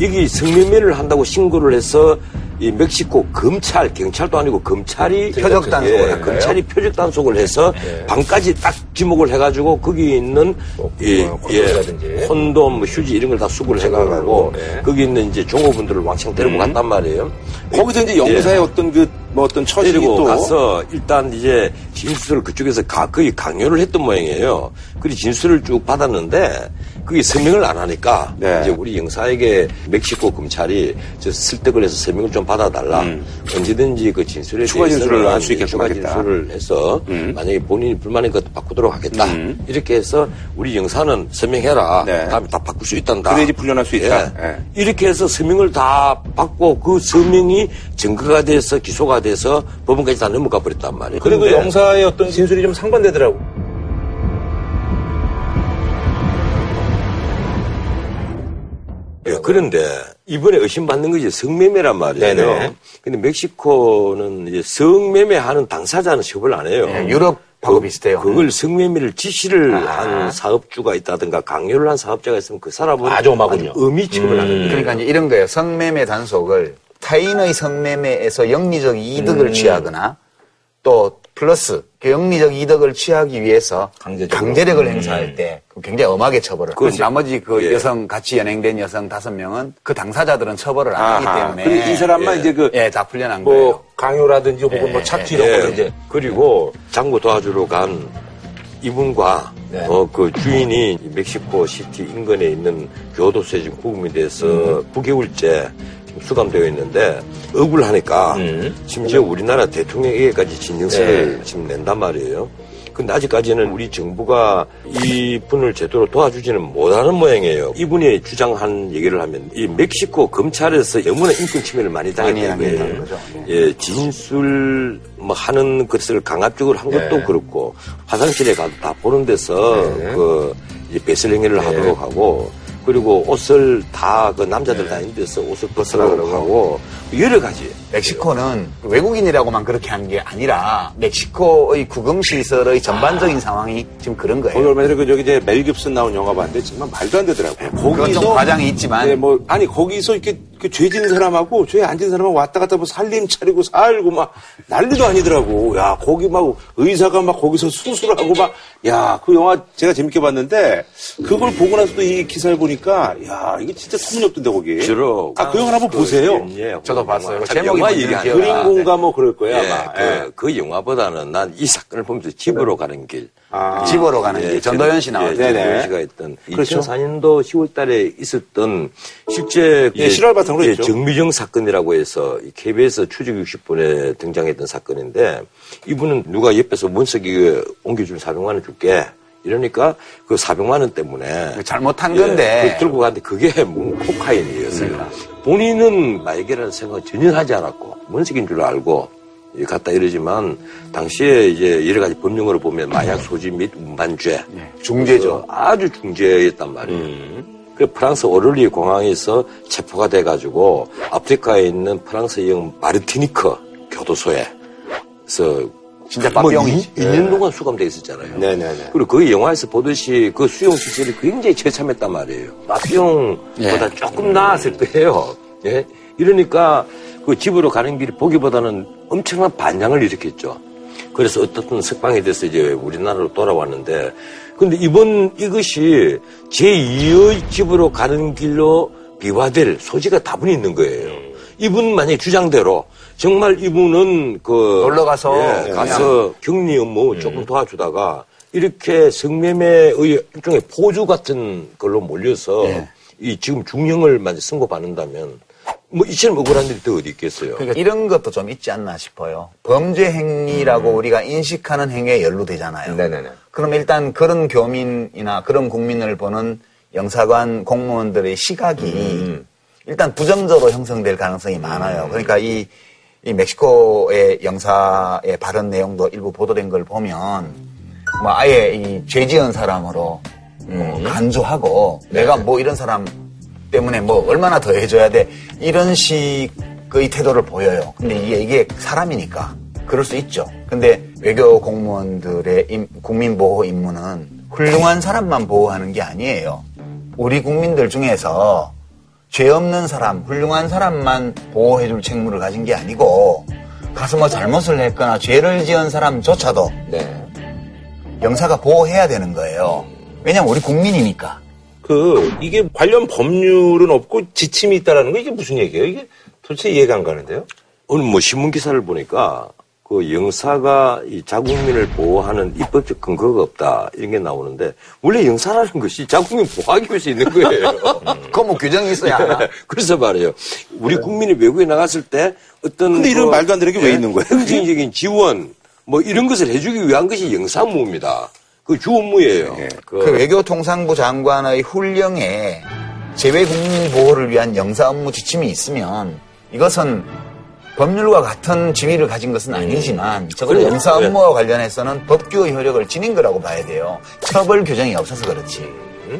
여기 성매매를 한다고 신고를 해서 이 멕시코 검찰, 경찰도 아니고 검찰이 표적단속을 예, 검찰이 표적단속을 해서 예. 방까지 딱 지목을 해가지고 거기 있는 이 콘돔, 뭐 휴지 이런 걸 다 수거를 해가지고 예. 거기 있는 이제 종업원들을 왕창 데리고 갔단 말이에요. 거기서 이제 영사의 예. 어떤 뭐 어떤 처지를 또 가서 일단 이제 진술을 그쪽에서 거의 강요를 했던 모양이에요. 그리고 진술을 쭉 받았는데 그게 서명을 안 하니까 네. 이제 우리 영사에게 멕시코 검찰이 저 설득을 해서 서명을 좀 받아달라. 언제든지 그 진술에 추가 진술을 할 수 있게 추가 진술을 해서 만약에 본인이 불만인 것도 바꾸도록 하겠다. 이렇게 해서 우리 영사는 서명해라. 네. 다음에 다 바꿀 수 있단다. 그래야지 풀려날 수 있다. 네. 네. 이렇게 해서 서명을 다 받고 그 서명이 증거가 돼서 기소가 돼서 법원까지 다 넘어가 버렸단 말이에요. 그리고 영사의 어떤 진술이 좀 상반되더라고. 예, 그런데 이번에 의심받는 거지 성매매란 말이에요. 네네. 근데 멕시코는 이제 성매매하는 당사자는 처벌 안 해요. 네, 유럽 하고 비슷해요. 그걸 성매매를 지시를 한 사업주가 있다든가 강요를 한 사업자가 있으면 그 사람은 아주 엄히 처벌하는 거예요. 그러니까 이제 이런 거예요. 성매매 단속을 타인의 성매매에서 영리적 이득을 취하거나 또 플러스 영리적 이득을 취하기 위해서 강제력을 행사할 때 굉장히 엄하게 처벌을. 그렇지. 나머지 그 예. 여성 같이 연행된 여성 5명은 그 당사자들은 처벌을 안 하기 때문에. 근데 이 사람만 예. 이제 그 예, 다 풀려난 뭐 거예요. 강요라든지 혹은 예. 뭐 착취 이런 걸 이제. 그리고 장부 도와주러 간 이분과 네. 그 주인이 멕시코 시티 인근에 있는 교도소에 지금 구금이 돼서 9개월째 수감되어 있는데 억울하니까 심지어 우리나라 대통령에게까지 진정서를 네. 지금 낸단 말이에요. 근데 아직까지는 우리 정부가 이분을 제대로 도와주지는 못하는 모양이에요. 이분이 주장한 얘기를 하면 이 멕시코 검찰에서 너무나 인권 침해를 많이 당했다는 거예요. 예, 진술 뭐 하는 것을 강압적으로 한 것도 네. 그렇고 화장실에 가도 다 보는 데서 네. 그 배설 행위를 네. 하도록 하고. 그리고 옷을 다, 그 남자들 네. 다니는 데서 옷을 벗으라고 하고, 여러 가지. 멕시코는 외국인이라고만 그렇게 한 게 아니라, 멕시코의 구금시설의 전반적인 상황이 지금 그런 거예요. 오늘 얼마 전에 그 저기 이제 멜 깁슨 나온 영화 봤는데, 정말 말도 안 되더라고요. 거기서. 좀 과장이 있지만. 네, 뭐, 아니, 거기서 이렇게 죄 진 사람하고, 죄 안 진 사람하고 왔다 갔다 뭐 살림 차리고 살고 막 난리도 아니더라고. 야, 거기 막 의사가 막 거기서 수술하고 막, 야, 그 영화 제가 재밌게 봤는데, 그걸 보고 나서도 이 기사를 보니 그러니까 야 이게 진짜 소문이 없던데 거기. 주로 아 그 영화 한번 보세요. 예, 저도 봤어요. 제목이 그린공과 네. 뭐 그럴 거야. 예, 아마. 그 영화보다는 난 이 사건을 보면서 집으로 가는 길. 아, 집으로 가는 길. 전도연 씨 나왔죠. 전도연 씨가 했던 2004년도 10월달에 있었던 실제 예, 실화를 바탕으로 했죠. 정미정 사건이라고 해서 KBS 추적 60분에 등장했던 사건인데 이분은 누가 옆에서 문석이 옮겨준 400만 원 줄게. 이러니까 그 400만 원 때문에 잘못한 건데 들고 갔는데 그게 뭐 코카인이었어요. 본인은 마약이라는 생각을 전혀 하지 않았고 문색인 줄 알고 갔다 이러지만 당시에 이제 여러 가지 법령으로 보면 마약 소지 및 운반죄 중죄죠. 아주 중죄였단 말이에요. 그 프랑스 오를리 공항에서 체포가 돼가지고 아프리카에 있는 프랑스형 마르티니크 교도소에서 진짜 마피용이 2년 동안 수감돼 있었잖아요. 네네네. 그리고 그 영화에서 보듯이 그 수용 시설이 굉장히 처참했단 말이에요. 마피용보다 예. 조금 나았을 거예요. 예. 이러니까 그 집으로 가는 길이 보기보다는 엄청난 반향을 일으켰죠. 그래서 어떻든 석방이 돼서 이제 우리나라로 돌아왔는데, 근데 이것이 제2의 집으로 가는 길로 비화될 소지가 다분히 있는 거예요. 이분 만약에 주장대로. 정말 이분은 놀러가서 가서 격리 업무 조금 도와주다가 이렇게 성매매의 일종의 포주 같은 걸로 몰려서 이 지금 중형을 만약 선고받는다면 뭐 이처럼 억울한 일이 더 어디 있겠어요. 그러니까 이런 것도 좀 있지 않나 싶어요. 범죄 행위라고 우리가 인식하는 행위에 연루되잖아요. 네네네. 그럼 일단 그런 교민이나 그런 국민을 보는 영사관 공무원들의 시각이 일단 부정적으로 형성될 가능성이 많아요. 그러니까 이 멕시코의 영사의 발언 내용도 일부 보도된 걸 보면, 뭐 아예 이 죄 지은 사람으로 뭐 간주하고, 내가 뭐 이런 사람 때문에 뭐 얼마나 더 해줘야 돼. 이런 식의 태도를 보여요. 근데 이게 사람이니까. 그럴 수 있죠. 근데 외교 공무원들의 국민보호 임무는 훌륭한 사람만 보호하는 게 아니에요. 우리 국민들 중에서 죄 없는 사람, 훌륭한 사람만 보호해줄 책무를 가진 게 아니고 가서 뭐 잘못을 했거나 죄를 지은 사람조차도 네. 영사가 보호해야 되는 거예요. 왜냐면 우리 국민이니까. 이게 관련 법률은 없고 지침이 있다라는 거 이게 무슨 얘기예요? 이게 도대체 이해가 안 가는데요? 오늘 뭐 신문 기사를 보니까 그 영사가 이 자국민을 보호하는 입법적 근거가 없다 이런 게 나오는데 원래 영사라는 것이 자국민 보호하기 위해서 있는 거예요. 그건 뭐 규정이 있어야 하나? 그래서 말이에요. 우리 국민이 외국에 나갔을 때 어떤 근데 이런 말도 안 되는 게 왜 있는 거예요? 행정적인 지원 뭐 이런 것을 해주기 위한 것이 영사무입니다. 그 주 업무예요. 네. 그 외교통상부 장관의 훈령에 제외 국민 보호를 위한 영사 업무 지침이 있으면 이것은 법률과 같은 지위를 가진 것은 아니지만 적어도 영사 업무와 관련해서는 법규의 효력을 지닌 거라고 봐야 돼요. 처벌 규정이 없어서 그렇지.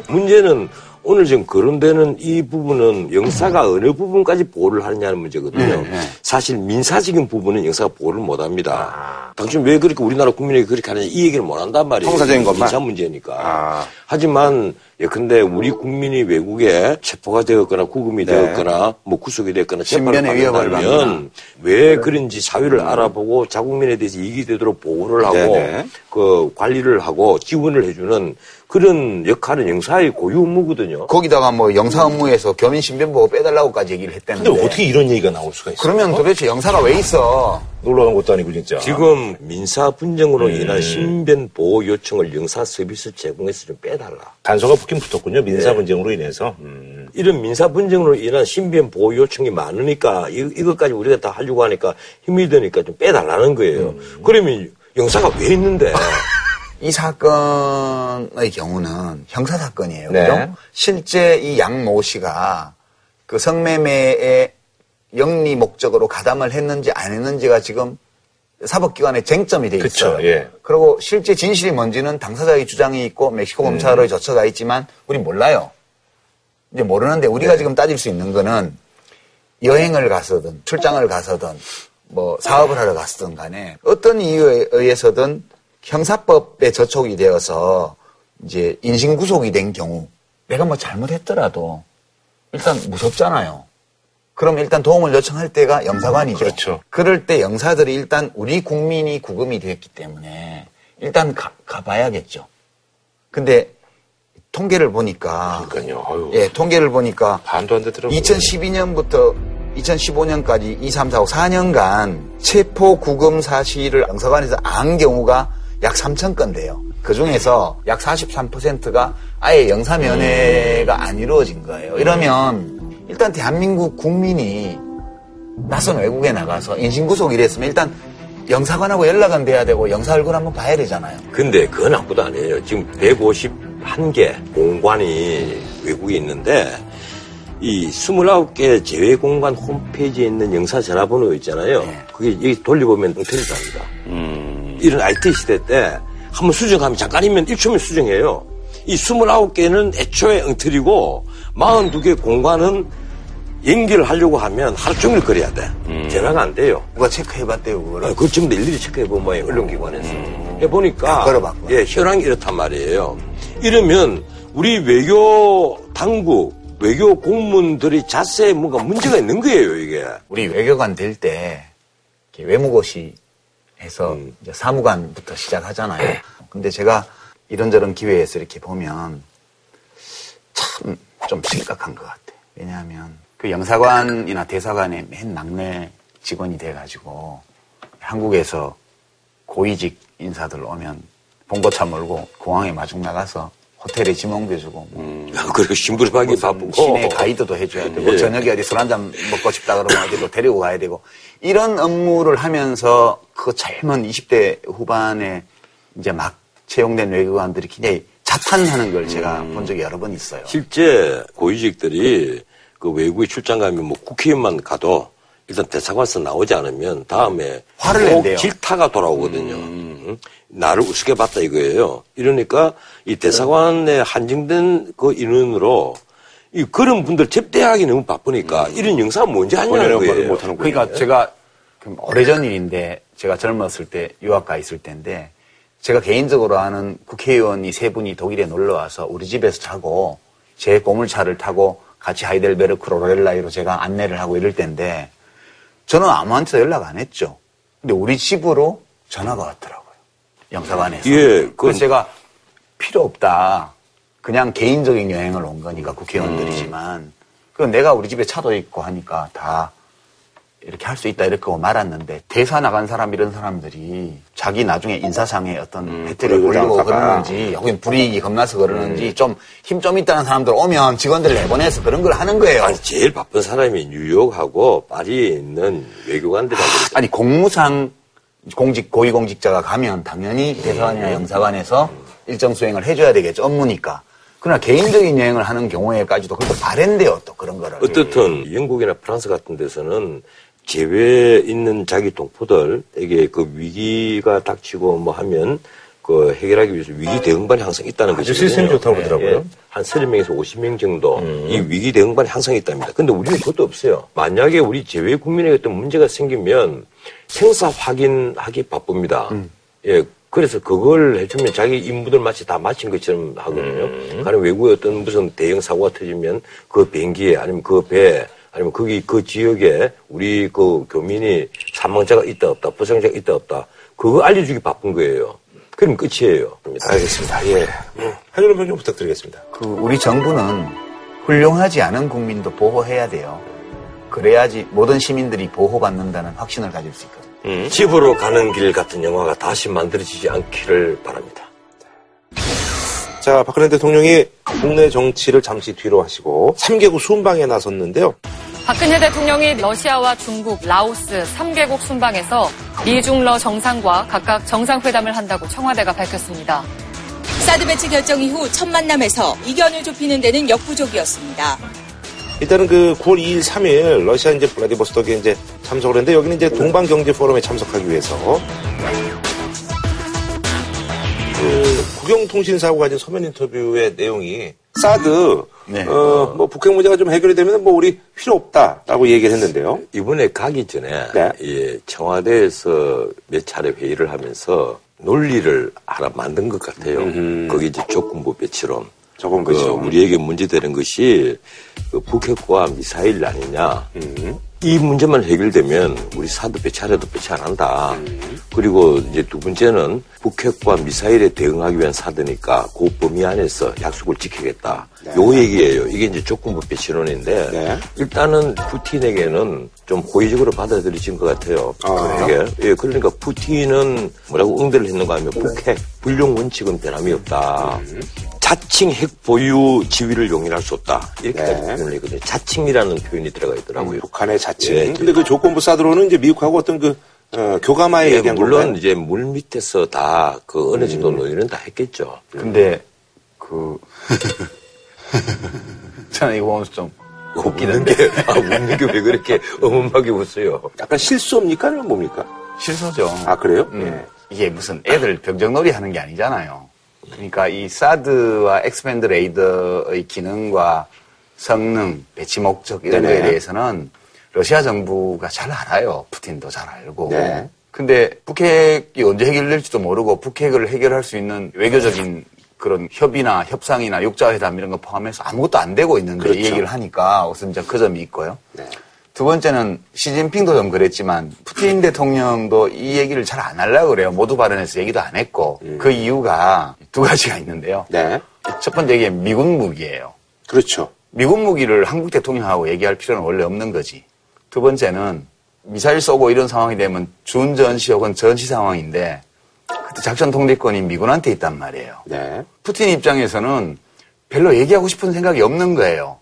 문제는 오늘 지금 거론되는 이 부분은 영사가 어느 부분까지 보호를 하느냐는 문제거든요. 사실 민사적인 부분은 영사가 보호를 못합니다. 당신 왜 그렇게 우리나라 국민에게 그렇게 하느냐 이 얘기를 못한단 말이에요. 형사적인 것만. 민사 문제니까. 하지만 예컨대 우리 국민이 외국에 체포가 되었거나 구금이 되었거나 뭐 구속이 되었거나 재판을 받는다면 왜 그런지 사유를 알아보고 자국민에 대해서 이익이 되도록 보호를 하고 그 관리를 하고 지원을 해주는 그런 역할은 영사의 고유 의무거든요. 거기다가 뭐 영사 업무에서 교민신변보호 빼달라고까지 얘기를 했다는데. 근데 어떻게 이런 얘기가 나올 수가 있어요? 그러면 도대체 영사가 왜 있어? 놀러간 것도 아니고 진짜. 지금 민사 분쟁으로 인한 신변보호 요청을 영사 서비스 제공에서 좀 빼달라. 단서가 붙긴 붙었군요. 민사 분쟁으로 인해서. 이런 민사 분쟁으로 인한 신변보호 요청이 많으니까 이것까지 우리가 다 하려고 하니까 힘이 드니까 좀 빼달라는 거예요. 그러면 영사가 왜 있는데. 이 사건의 경우는 형사 사건이에요. 그죠? 실제 이 양모 씨가 그 성매매의 영리 목적으로 가담을 했는지 안 했는지가 지금 사법기관의 쟁점이 돼 있어요. 그쵸, 예. 그리고 실제 진실이 뭔지는 당사자의 주장이 있고 멕시코 검찰의 저처가 있지만 우린 몰라요. 이제 모르는데 우리가 지금 따질 수 있는 거는 여행을 가서든 출장을 가서든 뭐 사업을 하러 갔든 간에 어떤 이유에 의해서든 형사법에 저촉이 되어서 이제 인신구속이 된 경우 내가 뭐 잘못했더라도 일단 무섭잖아요. 그럼 일단 도움을 요청할 때가 영사관이죠. 그렇죠. 그럴 때 영사들이 일단 우리 국민이 구금이 됐기 때문에 일단 가봐야겠죠. 근데 통계를 보니까 통계를 보니까 반도 안 되더라고요. 2012년부터 2015년까지 2, 3, 4, 5, 4년간 체포 구금 사실을 영사관에서 안 경우가 약 3,000건 돼요. 그 중에서 약 43%가 아예 영사 면회가 안 이루어진 거예요. 이러면 일단 대한민국 국민이 낯선 외국에 나가서 인신구속 이랬으면 일단 영사관하고 연락은 돼야 되고 영사 얼굴 한번 봐야 되잖아요. 근데 그건 아무것도 아니에요. 지금 151개 공관이 외국에 있는데 이 29개 재외공관 홈페이지에 있는 영사 전화번호 있잖아요. 그게 여기 돌려보면 엉터리답니다. 이런 IT 시대 때 한번 수정하면 잠깐이면 1초면 수정해요. 이 29개는 애초에 엉터리고 42개 공간은 연결을 하려고 하면 하루 종일 거려야 돼. 전화가 안 돼요. 누가 체크해봤대요, 그거를. 그걸 전부 다 일일이 체크해본 모양이에요, 언론기관에서. 해보니까 현황이 이렇단 말이에요. 이러면 우리 외교 당국, 외교 공무원들이 자세에 뭔가 문제가 있는 거예요, 이게. 우리 외교관 될 때 외무고시 해서 이제 사무관부터 시작하잖아요. 근데 제가 이런저런 기회에서 이렇게 보면 참 좀 심각한 것 같아요. 왜냐하면 그 영사관이나 대사관의 맨 막내 직원이 돼가지고 한국에서 고위직 인사들 오면 봉고차 몰고 공항에 마중 나가서 호텔에 짐 옮겨주고 뭐 그리고 심부름하기 바쁘고 시내 가이드도 해줘야 되고 저녁에 어디 술 한잔 먹고 싶다 그러면 어디로 데리고 가야 되고 이런 업무를 하면서 그 젊은 20대 후반에 이제 막 채용된 외교관들이 굉장히 자탄하는 걸 제가 본 적이 여러 번 있어요. 실제 고위직들이 그 외국에 출장 가면 뭐 국회의원만 가도 일단 대사관에서 나오지 않으면 다음에 화를 낸대요. 질타가 돌아오거든요. 나를 우습게 봤다 이거예요. 이러니까 이 대사관에 한정된 그 인원으로 이 그런 분들 접대하기 너무 바쁘니까 이런 영상 뭔지 하냐는 거예요. 그러니까 제가 오래전 일인데 제가 젊었을 때 유학가 있을 때인데 제가 개인적으로 아는 국회의원이 세 분이 독일에 놀러와서 우리 집에서 자고 제 고물차를 타고 같이 하이델베르크로 로렐라이로 제가 안내를 하고 이럴 때인데 저는 아무한테도 연락 안 했죠. 근데 우리 집으로 전화가 왔더라고요. 영사관에서. 그래서 제가 필요 없다. 그냥 개인적인 여행을 온 거니까 국회의원들이지만 그 내가 우리 집에 차도 있고 하니까 다 이렇게 할 수 있다 이렇게 하고 말았는데 대사 나간 사람 이런 사람들이 자기 나중에 인사상에 어떤 혜택을 보려고 그러는지 혹은 불이익이 겁나서 그러는지 좀 힘 있다는 사람들 오면 직원들 내보내서 그런 걸 하는 거예요. 아니 제일 바쁜 사람이 뉴욕하고 파리에 있는 외교관들이 아니 공무상 공직 고위공직자가 가면 당연히 대사관이나 영사관에서 일정 수행을 해줘야 되겠죠. 업무니까. 그러나 개인적인 여행을 하는 경우에까지도 그것도 바랜대요. 또 그런 거를. 어떻든 영국이나 프랑스 같은 데서는 제외에 있는 자기 동포들에게 그 위기가 닥치고 뭐 하면 그 해결하기 위해서 위기 대응반이 항상 있다는 거죠. 시스템이 좋다고 그러더라고요. 예. 한 30명에서 50명 정도 이 위기 대응반이 항상 있답니다. 근데 우리는 그것도 없어요. 만약에 우리 제외 국민에게 어떤 문제가 생기면 행사 확인하기 바쁩니다. 예. 그래서 그걸 해주면 자기 임무들 마치 다 마친 것처럼 하거든요. 가령 외국에 어떤 무슨 대형 사고가 터지면 그 비행기에 아니면 그 배에 아니면 거기 그 지역에 우리 그 교민이 사망자가 있다 없다, 부상자가 있다 없다. 그거 알려주기 바쁜 거예요. 그럼 끝이에요. 알겠습니다. 예. 한효름 변호사님 부탁드리겠습니다. 그 우리 정부는 훌륭하지 않은 국민도 보호해야 돼요. 그래야지 모든 시민들이 보호받는다는 확신을 가질 수 있거든요. 집으로 가는 길 같은 영화가 다시 만들어지지 않기를 바랍니다. 자, 박근혜 대통령이 국내 정치를 잠시 뒤로 하시고 3개국 순방에 나섰는데요. 박근혜 대통령이 러시아와 중국, 라오스 3개국 순방에서 미중러 정상과 각각 정상회담을 한다고 청와대가 밝혔습니다. 사드 배치 결정 이후 첫 만남에서 이견을 좁히는 데는 역부족이었습니다. 일단은 그 9월 2일, 3일 러시아 이제 블라디보스토크에 이제 참석을 했는데 여기는 이제 동방 경제 포럼에 참석하기 위해서 그 국영통신사하고 가진 서면 인터뷰의 내용이 사드 네. 뭐 북핵 문제가 좀 해결이 되면 뭐 우리 필요 없다라고 얘기를 했는데요. 이번에 가기 전에 네. 예, 청와대에서 몇 차례 회의를 하면서 논리를 하나 만든 것 같아요. 거기 이제 조건부 배치론. 그 우리에게 문제되는 것이 그 북핵과 미사일 아니냐. 이 문제만 해결되면 우리 사드 배치 하려도 배치 안 한다. 그리고 이제 두 번째는 북핵과 미사일에 대응하기 위한 사드니까 그 범위 안에서 약속을 지키겠다. 네. 요 얘기예요. 이게 이제 조건부 배치론인데 네. 일단은 푸틴에게는 좀 호의적으로 받아들이신 것 같아요. 아. 예, 그러니까 푸틴은 뭐라고 응대를 했는가 하면 북핵 불용 원칙은 변함이 없다. 자칭 핵 보유 지위를 용인할 수 없다. 이렇게까지 네. 표현을 했거든요. 자칭이라는 표현이 들어가 있더라고요. 북한의 자칭. 예. 근데 그 조건부 사드로는 이제 미국하고 어떤 그 교감하에 예, 얘기한 물론 건가요? 이제 물 밑에서 다 그 어느 정도 논의는 다 했겠죠. 근데 그 저는 이거 보면서 좀 웃기는 게 웃는 게 왜 그렇게 어마어마하게 웃어요? 약간 실수입니까? 아니면 뭡니까? 실수죠. 아 그래요? 예. 이게 무슨 애들 병정놀이 하는 게 아니잖아요. 그러니까 이 사드와 엑스밴드 레이더의 기능과 성능, 배치 목적 이런 거에 대해서는 러시아 정부가 잘 알아요. 푸틴도 잘 알고. 네. 근데 북핵이 언제 해결될지도 모르고 북핵을 해결할 수 있는 외교적인 그런 협의나 협상이나 육자회담 이런 거 포함해서 아무것도 안 되고 있는데 그렇죠. 이 얘기를 하니까 우선 이제 그 점이 있고요. 네. 두 번째는 시진핑도 좀 그랬지만 푸틴 대통령도 이 얘기를 잘 안 하려고 그래요. 모두 발언해서 얘기도 안 했고 그 이유가 두 가지가 있는데요. 네. 첫 번째 이게 미군 무기예요. 그렇죠. 미군 무기를 한국 대통령하고 얘기할 필요는 원래 없는 거지. 두 번째는 미사일 쏘고 이런 상황이 되면 준전시 혹은 전시 상황인데 그때 작전 통제권이 미군한테 있단 말이에요. 네. 푸틴 입장에서는 별로 얘기하고 싶은 생각이 없는 거예요.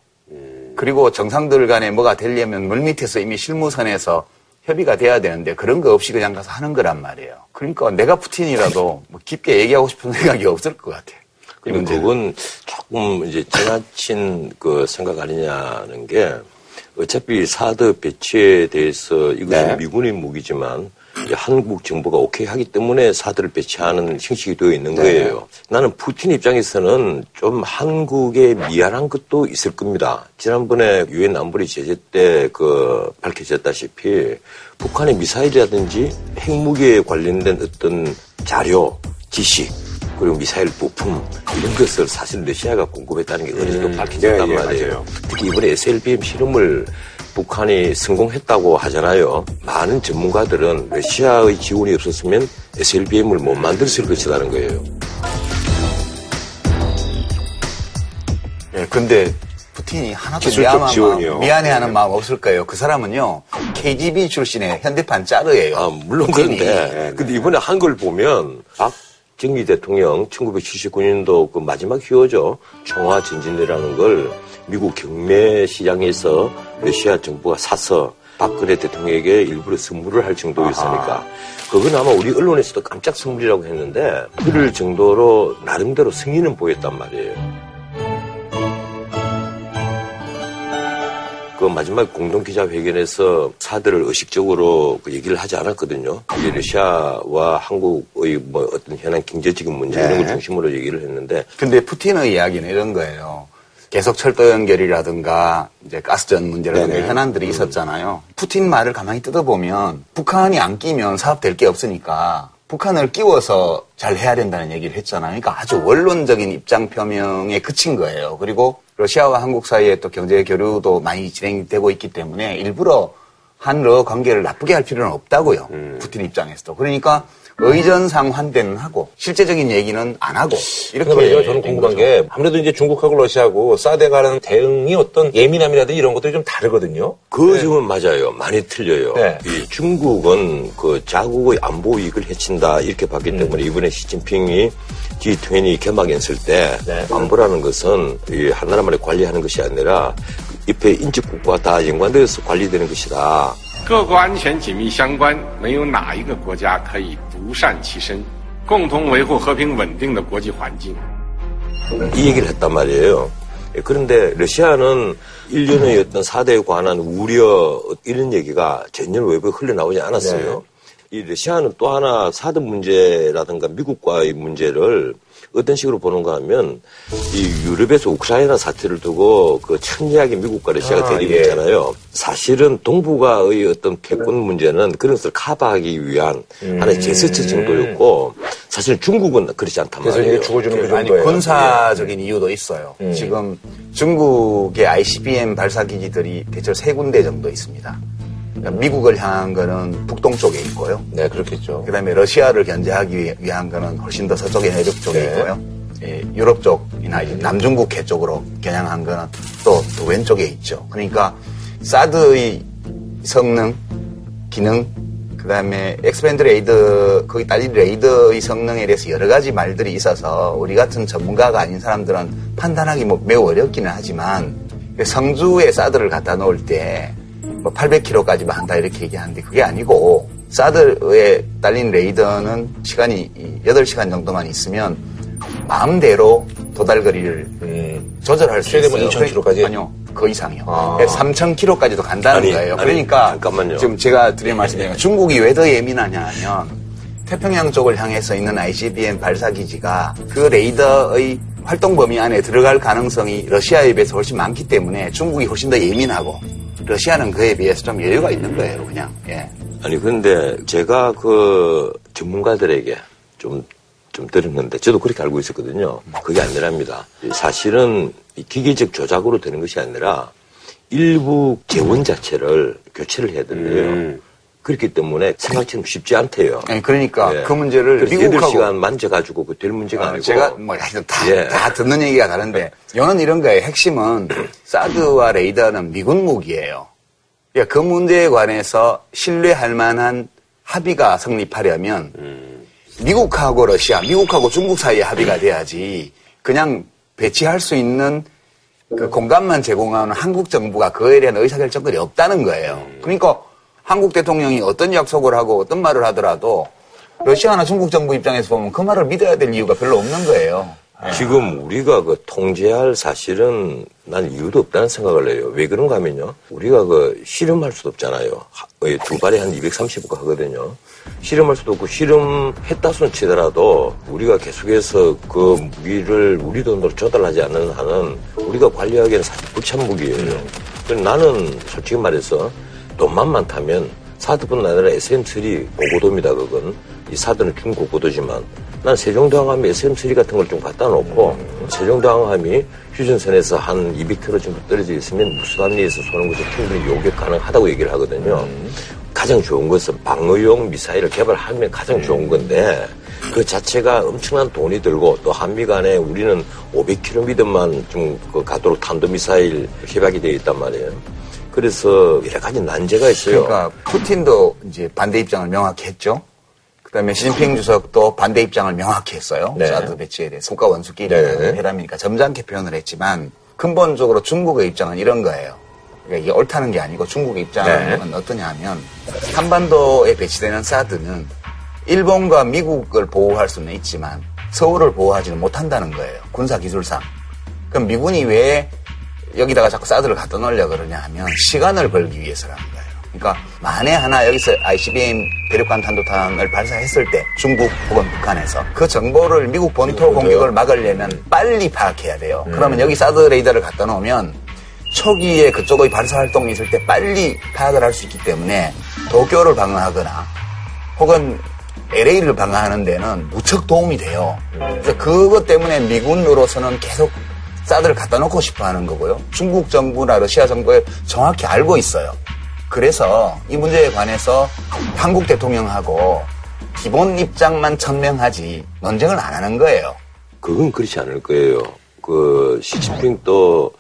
그리고 정상들 간에 뭐가 되려면 물밑에서 이미 실무선에서 협의가 돼야 되는데 그런 거 없이 그냥 가서 하는 거란 말이에요. 그러니까 내가 푸틴이라도 뭐 깊게 얘기하고 싶은 생각이 없을 것 같아. 근데 그건 조금 이제 지나친 그 생각 아니냐는 게 어차피 사드 배치에 대해서 이것은 네. 미군의 무기지만 한국 정부가 오케이 하기 때문에 사드를 배치하는 형식이 되어 있는 거예요. 네. 나는 푸틴 입장에서는 좀 한국에 미안한 것도 있을 겁니다. 지난번에 유엔 안보리 제재 때 그 밝혀졌다시피 북한의 미사일이라든지 핵무기에 관련된 어떤 자료, 지식 그리고 미사일 부품 이런 것을 사실 러시아가 공급했다는 게 어느 정도 밝혀졌단 예, 말이에요. 맞아요. 특히 이번에 SLBM 실험을 북한이 성공했다고 하잖아요. 많은 전문가들은 러시아의 지원이 없었으면 SLBM을 못 만들었을 것이라는 거예요. 예, 근데 푸틴이 하나도 미안해하는 마음 없을 거예요. 그 사람은요 KGB 출신의 현대판 짜르예요. 아, 물론 푸틴이. 그런데 네, 네. 근데 이번에 한 걸 보면 박정희 대통령 1979년도 그 마지막 휴오죠. 청화 전진이라는 걸 미국 경매 시장에서 러시아 정부가 사서 박근혜 대통령에게 일부러 선물을 할 정도였으니까 아하. 그건 아마 우리 언론에서도 깜짝 선물이라고 했는데 그럴 정도로 나름대로 승인은 보였단 말이에요. 그 마지막 공동기자회견에서 사드를 의식적으로 그 얘기를 하지 않았거든요. 이게 러시아와 한국의 뭐 어떤 현안 경제적인 문제 이런 걸 중심으로 얘기를 했는데. 근데 푸틴의 이야기는 이런 거예요. 계속 철도 연결이라든가 이제 가스전 문제라든가 현안들이 있었잖아요. 푸틴 말을 가만히 뜯어보면 북한이 안 끼면 사업될 게 없으니까 북한을 끼워서 잘 해야 된다는 얘기를 했잖아요. 그러니까 아주 원론적인 입장 표명에 그친 거예요. 그리고 러시아와 한국 사이에 또 경제 교류도 많이 진행되고 있기 때문에 일부러 한러 관계를 나쁘게 할 필요는 없다고요. 푸틴 입장에서도. 그러니까 의전상 환대는 하고 실제적인 얘기는 안 하고 이렇게. 그러니까 저는 궁금한 거죠. 게 아무래도 이제 중국하고 러시아하고 사드에 관한 대응이 어떤 예민함이라든지 이런 것들이 좀 다르거든요. 그 점은 맞아요. 많이 틀려요. 네. 이 중국은 그 자국의 안보 이익을 해친다 이렇게 봤기 때문에 이번에 시진핑이 G20 개막 연설 때 안보라는 것은 이 한 나라만에 관리하는 것이 아니라 옆에 인접국과 다 연관되어서 관리되는 것이다. 各国安全紧密相关，没有哪一个国家可以独善其身，共同维护和平稳定的国际环境。 이 얘기를 했단 말이에요. 그런데 러시아는 일련의 어떤 사대에 관한 우려 이런 얘기가 전혀 외부에 흘러나오지 않았어요. 네. 이 러시아는 또 하나 사드 문제라든가 미국과의 문제를 어떤 식으로 보는가 하면 이 유럽에서 우크라이나 사태를 두고 그 천리하게 미국과 러시아가 대립했잖아요. 사실은 동북아의 어떤 패권 문제는 그런 것을 커버하기 위한 하나의 제스처 정도였고 사실 중국은 그렇지 않단 말이에요. 그래서 이게 죽어주는 그 정도예요. 군사적인 이유도 있어요. 지금 중국의 ICBM 발사기지들이 대체 3군데 정도 있습니다. 미국을 향한 거는 북동 쪽에 있고요. 네, 그렇겠죠. 그다음에 러시아를 견제하기 위한 거는 훨씬 더 서쪽의 내륙 쪽에 있고요. 예, 유럽 쪽이나 이제 남중국해 쪽으로 겨냥한 거는 또 왼쪽에 있죠. 그러니까 사드의 성능, 기능, 그다음에 엑스밴드 레이더, 거기 딸린 레이더의 성능에 대해서 여러 가지 말들이 있어서 우리 같은 전문가가 아닌 사람들은 판단하기 뭐 매우 어렵기는 하지만 성주에 사드를 갖다 놓을 때 뭐 800km까지만 한다 이렇게 얘기하는데 그게 아니고 사드에 딸린 레이더는 시간이 8시간 정도만 있으면 마음대로 도달거리를 조절할 수 있어요. 최대면 2000km까지? 아니요. 그 이상이요. 아. 3000km까지도 간다는 거예요. 그러니까 잠깐만요. 지금 제가 드린 말씀이에요. 중국이 왜 더 예민하냐 하면 태평양 쪽을 향해서 있는 ICBM 발사기지가 그 레이더의 활동 범위 안에 들어갈 가능성이 러시아에 비해서 훨씬 많기 때문에 중국이 훨씬 더 예민하고 러시아는 그에 비해서 좀 여유가 있는 거예요, 그냥. 예. 아니, 근데 제가 그 전문가들에게 좀 들은 건데, 저도 그렇게 알고 있었거든요. 그게 아니랍니다. 사실은 기계적 조작으로 되는 것이 아니라 일부 재원 자체를 교체를 해야 된대요. 그렇기 때문에 생각처럼 쉽지 않대요. 아니, 그러니까 그 문제를 미국하고 8시간 만져가지고 그 될 문제가 아니고 제가 뭐 다 듣는 얘기가 다른데 요는 이런 거예요. 핵심은 사드와 레이더는 미군 무기예요. 그러니까 그 문제에 관해서 신뢰할 만한 합의가 성립하려면 미국하고 러시아, 미국하고 중국 사이에 합의가 돼야지 그냥 배치할 수 있는 그 공간만 제공하는 한국 정부가 그에 대한 의사결정권이 없다는 거예요. 그러니까 한국 대통령이 어떤 약속을 하고 어떤 말을 하더라도 러시아나 중국 정부 입장에서 보면 그 말을 믿어야 될 이유가 별로 없는 거예요. 지금 우리가 그 통제할 사실은 난 이유도 없다는 생각을 해요. 왜 그런가 하면요. 우리가 그 실험할 수도 없잖아요. 두 발에 한 230억 하거든요. 실험할 수도 없고 실험했다 손 치더라도 우리가 계속해서 그 무기를 우리 돈으로 조달하지 않는 한은 우리가 관리하기에는 사실 불참 무기예요. 그래서 나는 솔직히 말해서 돈만 많다면 사드뿐 아니라 SM3 고고도입니다. 그건 이 사드는 중고고도지만 난 세종대왕함이 SM3 같은 걸 좀 갖다 놓고 세종대왕함이 휴전선에서 한 200km 정도 떨어져 있으면 무수단리에서 쏘는 것이 충분히 요격 가능하다고 얘기를 하거든요. 가장 좋은 것은 방어용 미사일을 개발하면 가장 좋은 건데 그 자체가 엄청난 돈이 들고 또 한미 간에 우리는 500km만 좀 가도록 탄도미사일 협약이 되어 있단 말이에요. 그래서 여러 가지 난제가 있어요. 그러니까 푸틴도 이제 반대 입장을 명확히 했죠. 그다음에 시진핑 주석도 반대 입장을 명확히 했어요. 사드 배치에 대해서 국가 원수끼리 회담이니까 점잖게 표현을 했지만 근본적으로 중국의 입장은 이런 거예요. 그러니까 이게 옳다는 게 아니고 중국의 입장은 어떠냐 하면 한반도에 배치되는 사드는 일본과 미국을 보호할 수는 있지만 서울을 보호하지는 못한다는 거예요. 군사기술상. 그럼 미군이 왜 여기다가 자꾸 사드를 갖다 놓으려고 그러냐 하면 시간을 벌기 위해서라는 거예요. 그러니까 만에 하나 여기서 ICBM 대륙간 탄도탄을 발사했을 때 중국 혹은 북한에서 그 정보를 미국 본토 공격을 막으려면 빨리 파악해야 돼요. 그러면 여기 사드 레이더를 갖다 놓으면 초기에 그쪽의 발사 활동이 있을 때 빨리 파악을 할 수 있기 때문에 도쿄를 방어하거나 혹은 LA를 방어하는 데는 무척 도움이 돼요. 그래서 그것 때문에 미군으로서는 계속 사드를 갖다 놓고 싶어 하는 거고요. 중국 정부나 러시아 정부에 정확히 알고 있어요. 그래서 이 문제에 관해서 한국 대통령하고 기본 입장만 천명하지 논쟁을 안 하는 거예요. 그건 그렇지 않을 거예요. 그 시진핑도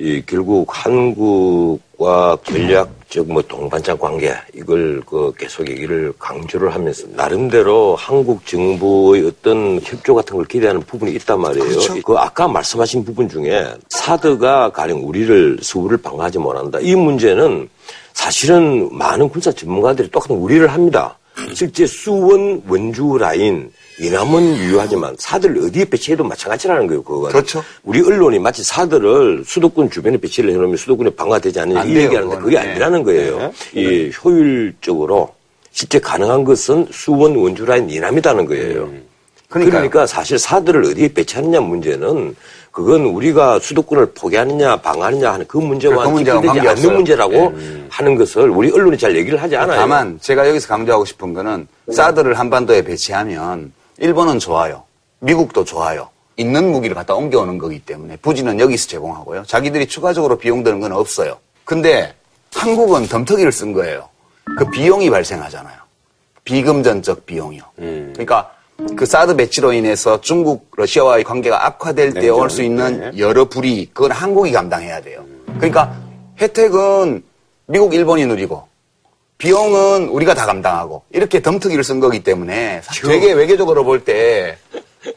이 결국 한국과 전략적 뭐 동반자 관계 이걸 그 계속 얘기를 강조를 하면서 나름대로 한국 정부의 어떤 협조 같은 걸 기대하는 부분이 있단 말이에요. 그렇죠. 그 아까 말씀하신 부분 중에 사드가 가령 우리를 서울을 방어하지 못한다. 이 문제는 사실은 많은 군사 전문가들이 똑같은 우려를 합니다. 실제 수원 원주 라인 이남은 유효하지만 사드를 어디에 배치해도 마찬가지라는 거예요. 그건. 그렇죠. 우리 언론이 마치 사드를 수도권 주변에 배치를 해놓으면 수도권에 방어되지 않느냐 이 얘기하는데 그건. 그게 아니라는 거예요. 네. 이 효율적으로 실제 가능한 것은 수원 원주 라인 이남이라는 거예요. 그러니까 사실 사드를 어디에 배치하느냐 문제는 그건 우리가 수도권을 포기하느냐 방어하느냐 하는 그 문제와 직결되지 않는 문제라고 하는 것을 우리 언론이 잘 얘기를 하지 않아요. 다만 제가 여기서 강조하고 싶은 거는 사드를 한반도에 배치하면 일본은 좋아요. 미국도 좋아요. 있는 무기를 갖다 옮겨오는 거기 때문에 부지는 여기서 제공하고요. 자기들이 추가적으로 비용 드는 건 없어요. 근데 한국은 덤터기를 쓴 거예요. 그 비용이 발생하잖아요. 비금전적 비용이요. 그러니까 그 사드 배치로 인해서 중국, 러시아와의 관계가 악화될 때 올 수 있는 여러 불이 그건 한국이 감당해야 돼요. 그러니까 혜택은 미국, 일본이 누리고 비용은 우리가 다 감당하고 이렇게 덤터기를 쓴 거기 때문에 되게 외교적으로 볼 때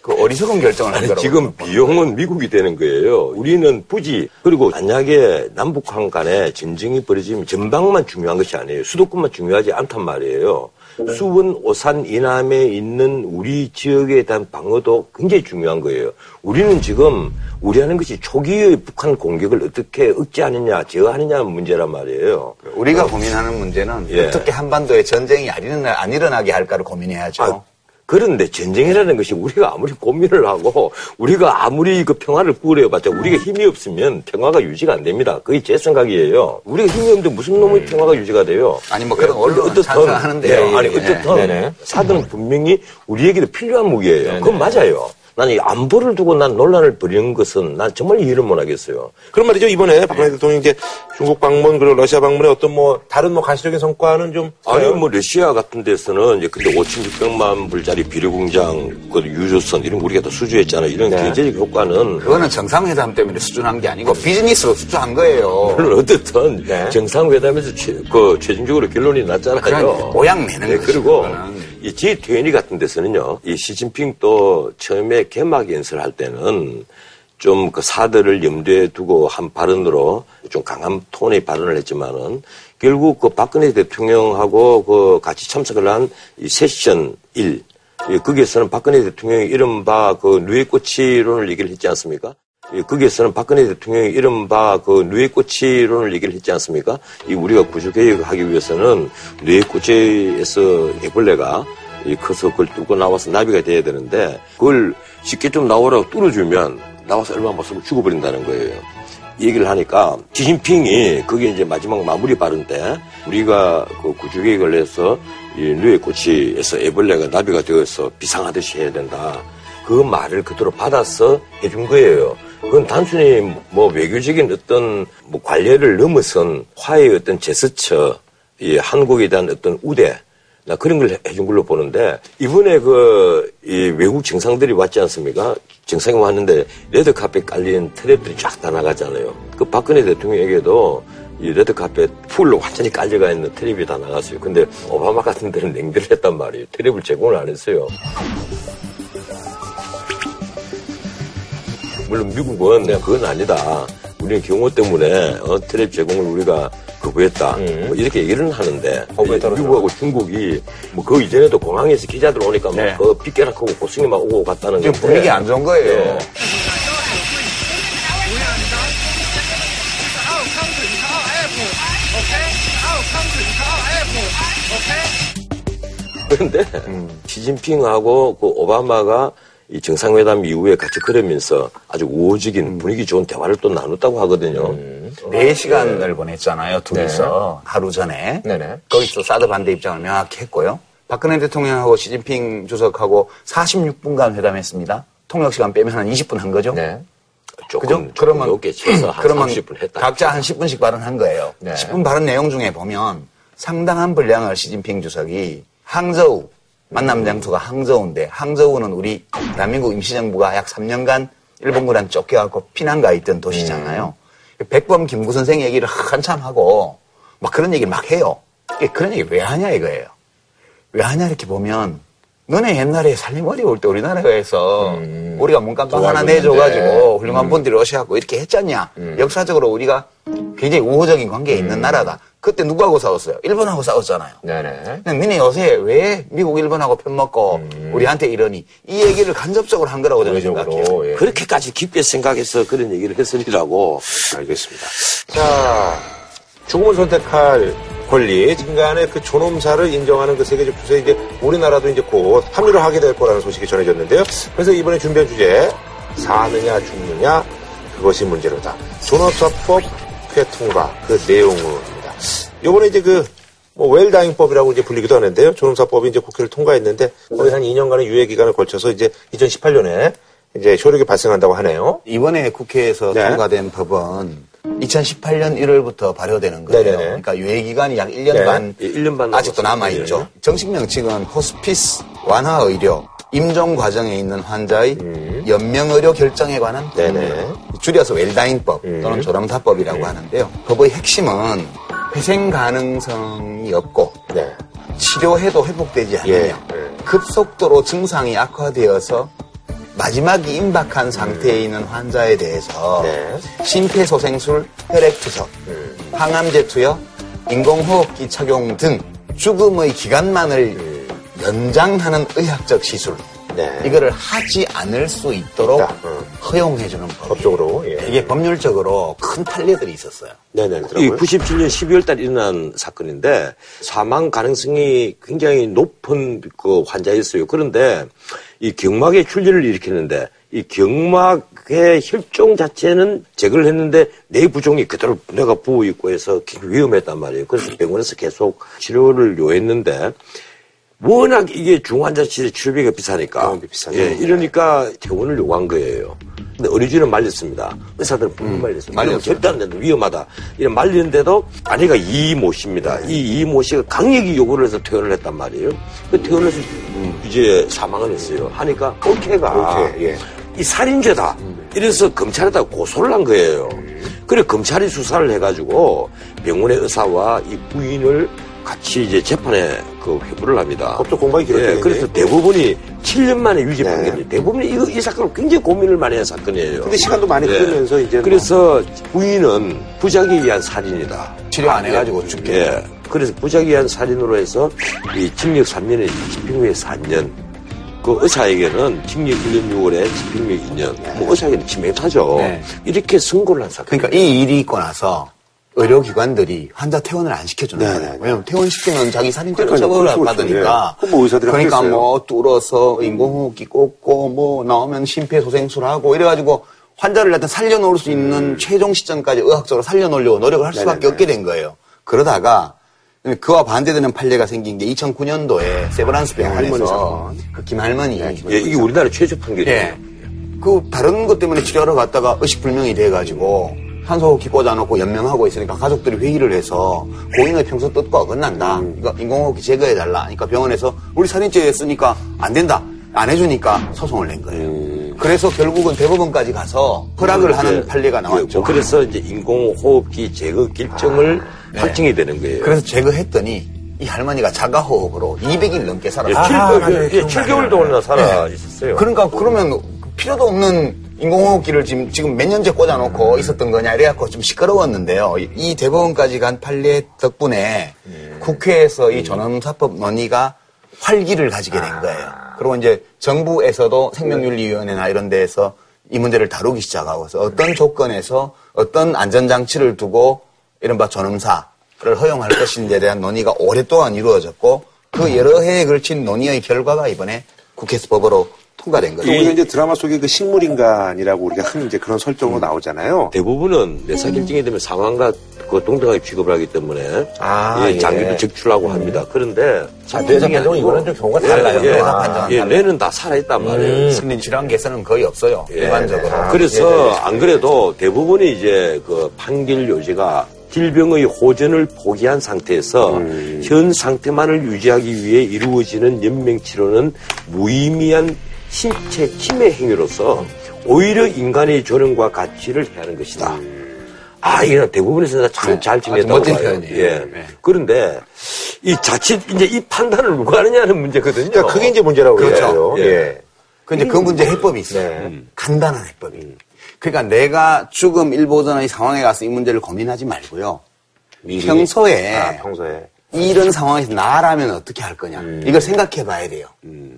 그 어리석은 결정을 한 거라고. 지금 비용은 미국이 되는 거예요. 우리는 부지 그리고 만약에 남북한 간에 전쟁이 벌어지면 전방만 중요한 것이 아니에요. 수도권만 중요하지 않단 말이에요. 수원, 오산, 이남에 있는 우리 지역에 대한 방어도 굉장히 중요한 거예요. 우리는 지금 우려하는 것이 초기의 북한 공격을 어떻게 억제하느냐, 제어하느냐는 문제란 말이에요. 우리가 고민하는 문제는 어떻게 한반도에 전쟁이 안 일어나게 할까를 고민해야죠. 그런데 전쟁이라는 것이 우리가 아무리 고민을 하고 우리가 아무리 그 평화를 꾸려봤자 우리가 힘이 없으면 평화가 유지가 안 됩니다. 그게 제 생각이에요. 우리가 힘이 없는데 무슨 놈의 평화가 유지가 돼요? 아니 뭐 그런 언론은 찬성하는데요. 아니 어쨌든 사드는 분명히 우리에게도 필요한 무기예요. 그건 맞아요. 나는 안보를 두고 난 논란을 벌이는 것은 난 정말 이해를 못 하겠어요. 그런 말이죠. 이번에 박근혜 대통령이 이제 중국 방문 그리고 러시아 방문의 어떤 뭐 다른 뭐 가시적인 성과는 좀 아니 뭐 러시아 같은 데서는 이제 근데 5,600만 불짜리 비료 공장 그 유조선 이런 거 우리가 다 수주했잖아요. 이런 경제적 효과는 그거는 정상회담 때문에 수준한 게 아니고 비즈니스로 수주한 거예요. 물론 어쨌든 정상회담에서 그 최종적으로 결론이 났잖아요. 모양 내는 거죠. 그리고 이 G20 같은 데서는요. 이 시진핑도 처음에 개막 연설할 때는 좀 그 사드를 염두에 두고 한 발언으로 좀 강한 톤의 발언을 했지만은 결국 그 박근혜 대통령하고 그 같이 참석을 한 이 세션 1. 거기에서는 박근혜 대통령이 이른바 그 누에꼬치론을 얘기를 했지 않습니까? 거기에서는 박근혜 대통령이 이른바 그 누에꼬치론을 얘기를 했지 않습니까? 이 우리가 구조개혁을 하기 위해서는 누에꼬치에서 애벌레가 이 커서 그걸 뚫고 나와서 나비가 돼야 되는데 그걸 쉽게 좀 나오라고 뚫어주면 나와서 얼마 못 쓰면 죽어버린다는 거예요. 얘기를 하니까 시진핑이 그게 이제 마지막 마무리 발언 때 우리가 그 구조개혁을 해서 이 누에꼬치에서 애벌레가 나비가 되어서 비상하듯이 해야 된다. 그 말을 그대로 받아서 해준 거예요. 그건 단순히 뭐 외교적인 어떤 뭐 관례를 넘어선 화해의 어떤 제스처, 이 한국에 대한 어떤 우대, 나 그런 걸 해준 걸로 보는데 이번에 그 이 외국 정상들이 왔지 않습니까? 정상이 왔는데 레드카펫 깔린 트랩들이 쫙 다 나가잖아요. 그 박근혜 대통령에게도 이 레드카펫 풀로 완전히 깔려가 있는 트랩이 다 나갔어요. 근데 오바마 같은 데는 냉대를 했단 말이에요. 트랩을 제공을 안 했어요. 물론 미국은 그건 아니다. 우리는 경호 때문에 트랩 제공을 우리가 거부했다. 뭐 이렇게 얘기를 하는데 미국하고 중국이 뭐 그 이전에도 공항에서 기자들 오니까 막 그 빗겨락하고 고승이만 오고 갔다는 지금 분위기 안 좋은 거예요. 그런데 시진핑하고 그 오바마가 이 정상회담 이후에 같이 걸으면서 아주 우호적인 분위기 좋은 대화를 또 나눴다고 하거든요. 4시간을 보냈잖아요, 둘이서. 네. 하루 전에. 네네. 거기서 사드 반대 입장을 명확히 했고요. 박근혜 대통령하고 시진핑 주석하고 46분간 회담했습니다. 통역시간 빼면 한 20분 한 거죠? 네. 조금 높게 쳐서 한 30분 했다. 각자 한 10분씩 발언한 거예요. 네. 10분 발언 내용 중에 보면 상당한 분량을 시진핑 주석이 항저우, 만남 장소가 항저우인데 항저우는 우리 대한민국 임시정부가 약 3년간 일본군한테 쫓겨갖고 피난가 있던 도시잖아요. 백범 김구 선생 얘기를 한참 하고 막 그런 얘기를 막 해요. 그런 얘기를 왜 하냐 이거예요. 왜 하냐 이렇게 보면 너네 옛날에 살림 어려울 때 우리나라에서 우리가 문간방 하나 내줘가지고 훌륭한 분들이 오셔갖고 이렇게 했잖냐. 역사적으로 우리가 굉장히 우호적인 관계에 있는 나라다. 그때 누구하고 싸웠어요? 일본하고 싸웠잖아요. 네네. 너네 요새 왜 미국 일본하고 편먹고 우리한테 이러니 이 얘기를 간접적으로 한 거라고 저는 생각해요. 예. 그렇게까지 깊게 생각해서 그런 얘기를 했으리라고. 알겠습니다. 자, 죽음을 선택할 권리, 인간의 그 존엄사를 인정하는 그 세계적 추세에 이제 우리나라도 이제 곧 합류를 하게 될 거라는 소식이 전해졌는데요. 그래서 이번에 준비한 주제, 사느냐 죽느냐 그것이 문제로다. 존엄사법 통과 그 내용입니다. 요번에 이제 그 웰다잉법이라고 이제 불리기도 하는데요. 존엄사법이 이제 국회를 통과했는데 거의 한 2년간의 유예 기간을 걸쳐서 이제 2018년에 이제 효력이 발생한다고 하네요. 이번에 국회에서 네. 통과된 법은 2018년 1월부터 발효되는 거예요. 네네네. 그러니까 유예 기간이 약 1년 네. 반, 1년 반 아직도 남아 있죠. 정식 명칭은 호스피스 완화 의료, 임종 과정에 있는 환자의 연명 의료 결정에 관한 줄여서 웰다잉법 또는 존엄사법이라고 하는데요. 법의 핵심은 회생 가능성이 없고 네. 치료해도 회복되지 않으며 급속도로 증상이 악화되어서 마지막이 임박한 상태에 있는 환자에 대해서 심폐소생술, 혈액투석, 항암제 투여, 인공호흡기 착용 등 죽음의 기간만을 연장하는 의학적 시술 이거를 하지 않을 수 있도록 허용해주는 법적으로 이게 법률적으로 큰 판례들이 있었어요. 네네. 이 97년 12월달 일어난 사건인데 사망 가능성이 굉장히 높은 그 환자였어요. 그런데 이 경막에 출혈을 일으키는데 이 경막의 혈종 자체는 제거를 했는데 내부종이 그대로 내가 부어 있고 해서 위험했단 말이에요. 그래서 병원에서 계속 치료를 요했는데. 워낙 이게 중환자실의 치료비가 비싸니까. 예, 이러니까 퇴원을 요구한 거예요. 근데 어리지는 말렸습니다. 의사들은 분명 말렸습니다. 절대 안 된다. 위험하다. 이런 말리는데도 아내가 이모 씨입니다. 이 이모 씨가 강력히 요구를 해서 퇴원을 했단 말이에요. 그 퇴원을 해서 이제 사망을 했어요. 하니까 올케가 이 살인죄다. 이래서 검찰에다 고소를 한 거예요. 그래 검찰이 수사를 해가지고 병원의 의사와 이 부인을 같이 이제 재판에 그 회부를 합니다. 법적 공방이 길었죠. 네, 그래서 대부분이 7년 만에 유죄 판결이 대부분이 이 사건을 굉장히 고민을 많이 한 사건이에요. 근데 시간도 많이 흐르면서 이제 그래서 부인은 부작위에 의한 살인이다. 치료 안 해가지고 죽게. 네. 그래서 부작위에 의한 살인으로 해서 이 징역 3년에 집행유예 4년. 그 의사에게는 징역 1년 6월에 집행유예 2년. 뭐 의사에게는 치명타죠. 네. 이렇게 선고를 한 사건. 그러니까 이 일이 있고 나서. 의료기관들이 환자 퇴원을 안 시켜주는 거예요. 왜냐면 퇴원시키면 자기 살인죄로 처벌을 받으니까. 뭐 의사들이 그러니까 하겠어요. 뭐 뚫어서 인공호흡기 꽂고 뭐 나오면 심폐소생술하고 이래가지고 환자를 일단 살려놓을 수 있는 최종 시점까지 의학적으로 살려놓으려고 노력을 할 수밖에 없게 된 거예요. 그러다가 그와 반대되는 판례가 생긴 게 2009년도에 세브란스 병원에서 그 김할머니. 이게 우리나라 최초 판결이에요. 예. 그 다른 것 때문에 치료하러 갔다가 의식불명이 돼가지고 산소호흡기 꽂아놓고 연명하고 있으니까 가족들이 회의를 해서 고인의 평소 뜻과 어긋난다. 그러니까 인공호흡기 제거해달라. 그러니까 병원에서 우리 살인죄에 쓰니까 안 된다. 안 해주니까 소송을 낸 거예요. 그래서 결국은 대법원까지 가서 허락을 하는 판례가 나왔죠. 그래서 이제 인공호흡기 제거 결정을 확정이 되는 거예요. 그래서 제거했더니 이 할머니가 자가호흡으로 200일 넘게 살았어요. 7개월 동안이나 살아 있었어요. 그러니까 그러면 필요도 없는 인공호흡기를 지금 몇 년째 꽂아놓고 있었던 거냐 이래갖고 좀 시끄러웠는데요. 이 대법원까지 간 판례 덕분에 국회에서 이 존엄사법 논의가 활기를 가지게 된 거예요. 그리고 이제 정부에서도 생명윤리위원회나 이런 데에서 이 문제를 다루기 시작하고 어떤 조건에서 어떤 안전장치를 두고 이른바 존엄사 허용할 것인지에 대한 논의가 오랫동안 이루어졌고 그 여러 해에 걸친 논의의 결과가 이번에 국회에서 법으로 통과된 거죠. 우리가 이제 드라마 속에 그 식물인간이라고 우리가 흔히 이제 그런 설정으로 나오잖아요. 대부분은 뇌사결증이 되면 상황과 그 동등하게 취급을 하기 때문에 예, 장기도 적출하고 합니다. 그런데 뇌사결증은 이거는 좀 경우가 달라요. 뇌는 다 살아있단 말이에요. 질환 개선은 거의 없어요. 일반적으로. 그래서 안 그래도 대부분이 이제 그 판결 요지가 질병의 호전을 포기한 상태에서 현 상태만을 유지하기 위해 이루어지는 연명치료는 무의미한 신체 침해 행위로서 오히려 인간의 존엄과 가치를 해하는 것이다. 아, 이건 대부분에서 잘 지냈다고 멋진 표현이에요. 예. 네. 그런데 이 자칫 이제 이 판단을 누가 하느냐는 문제거든요. 그러니까 그게 이제 문제라고 그래요. 예. 예. 근데 그 문제 해법이 있어요. 간단한 해법이. 그러니까 내가 죽음 일보전의 상황에 가서 이 문제를 고민하지 말고요. 미리. 평소에 이런 상황에서 나라면 어떻게 할 거냐. 이걸 생각해 봐야 돼요.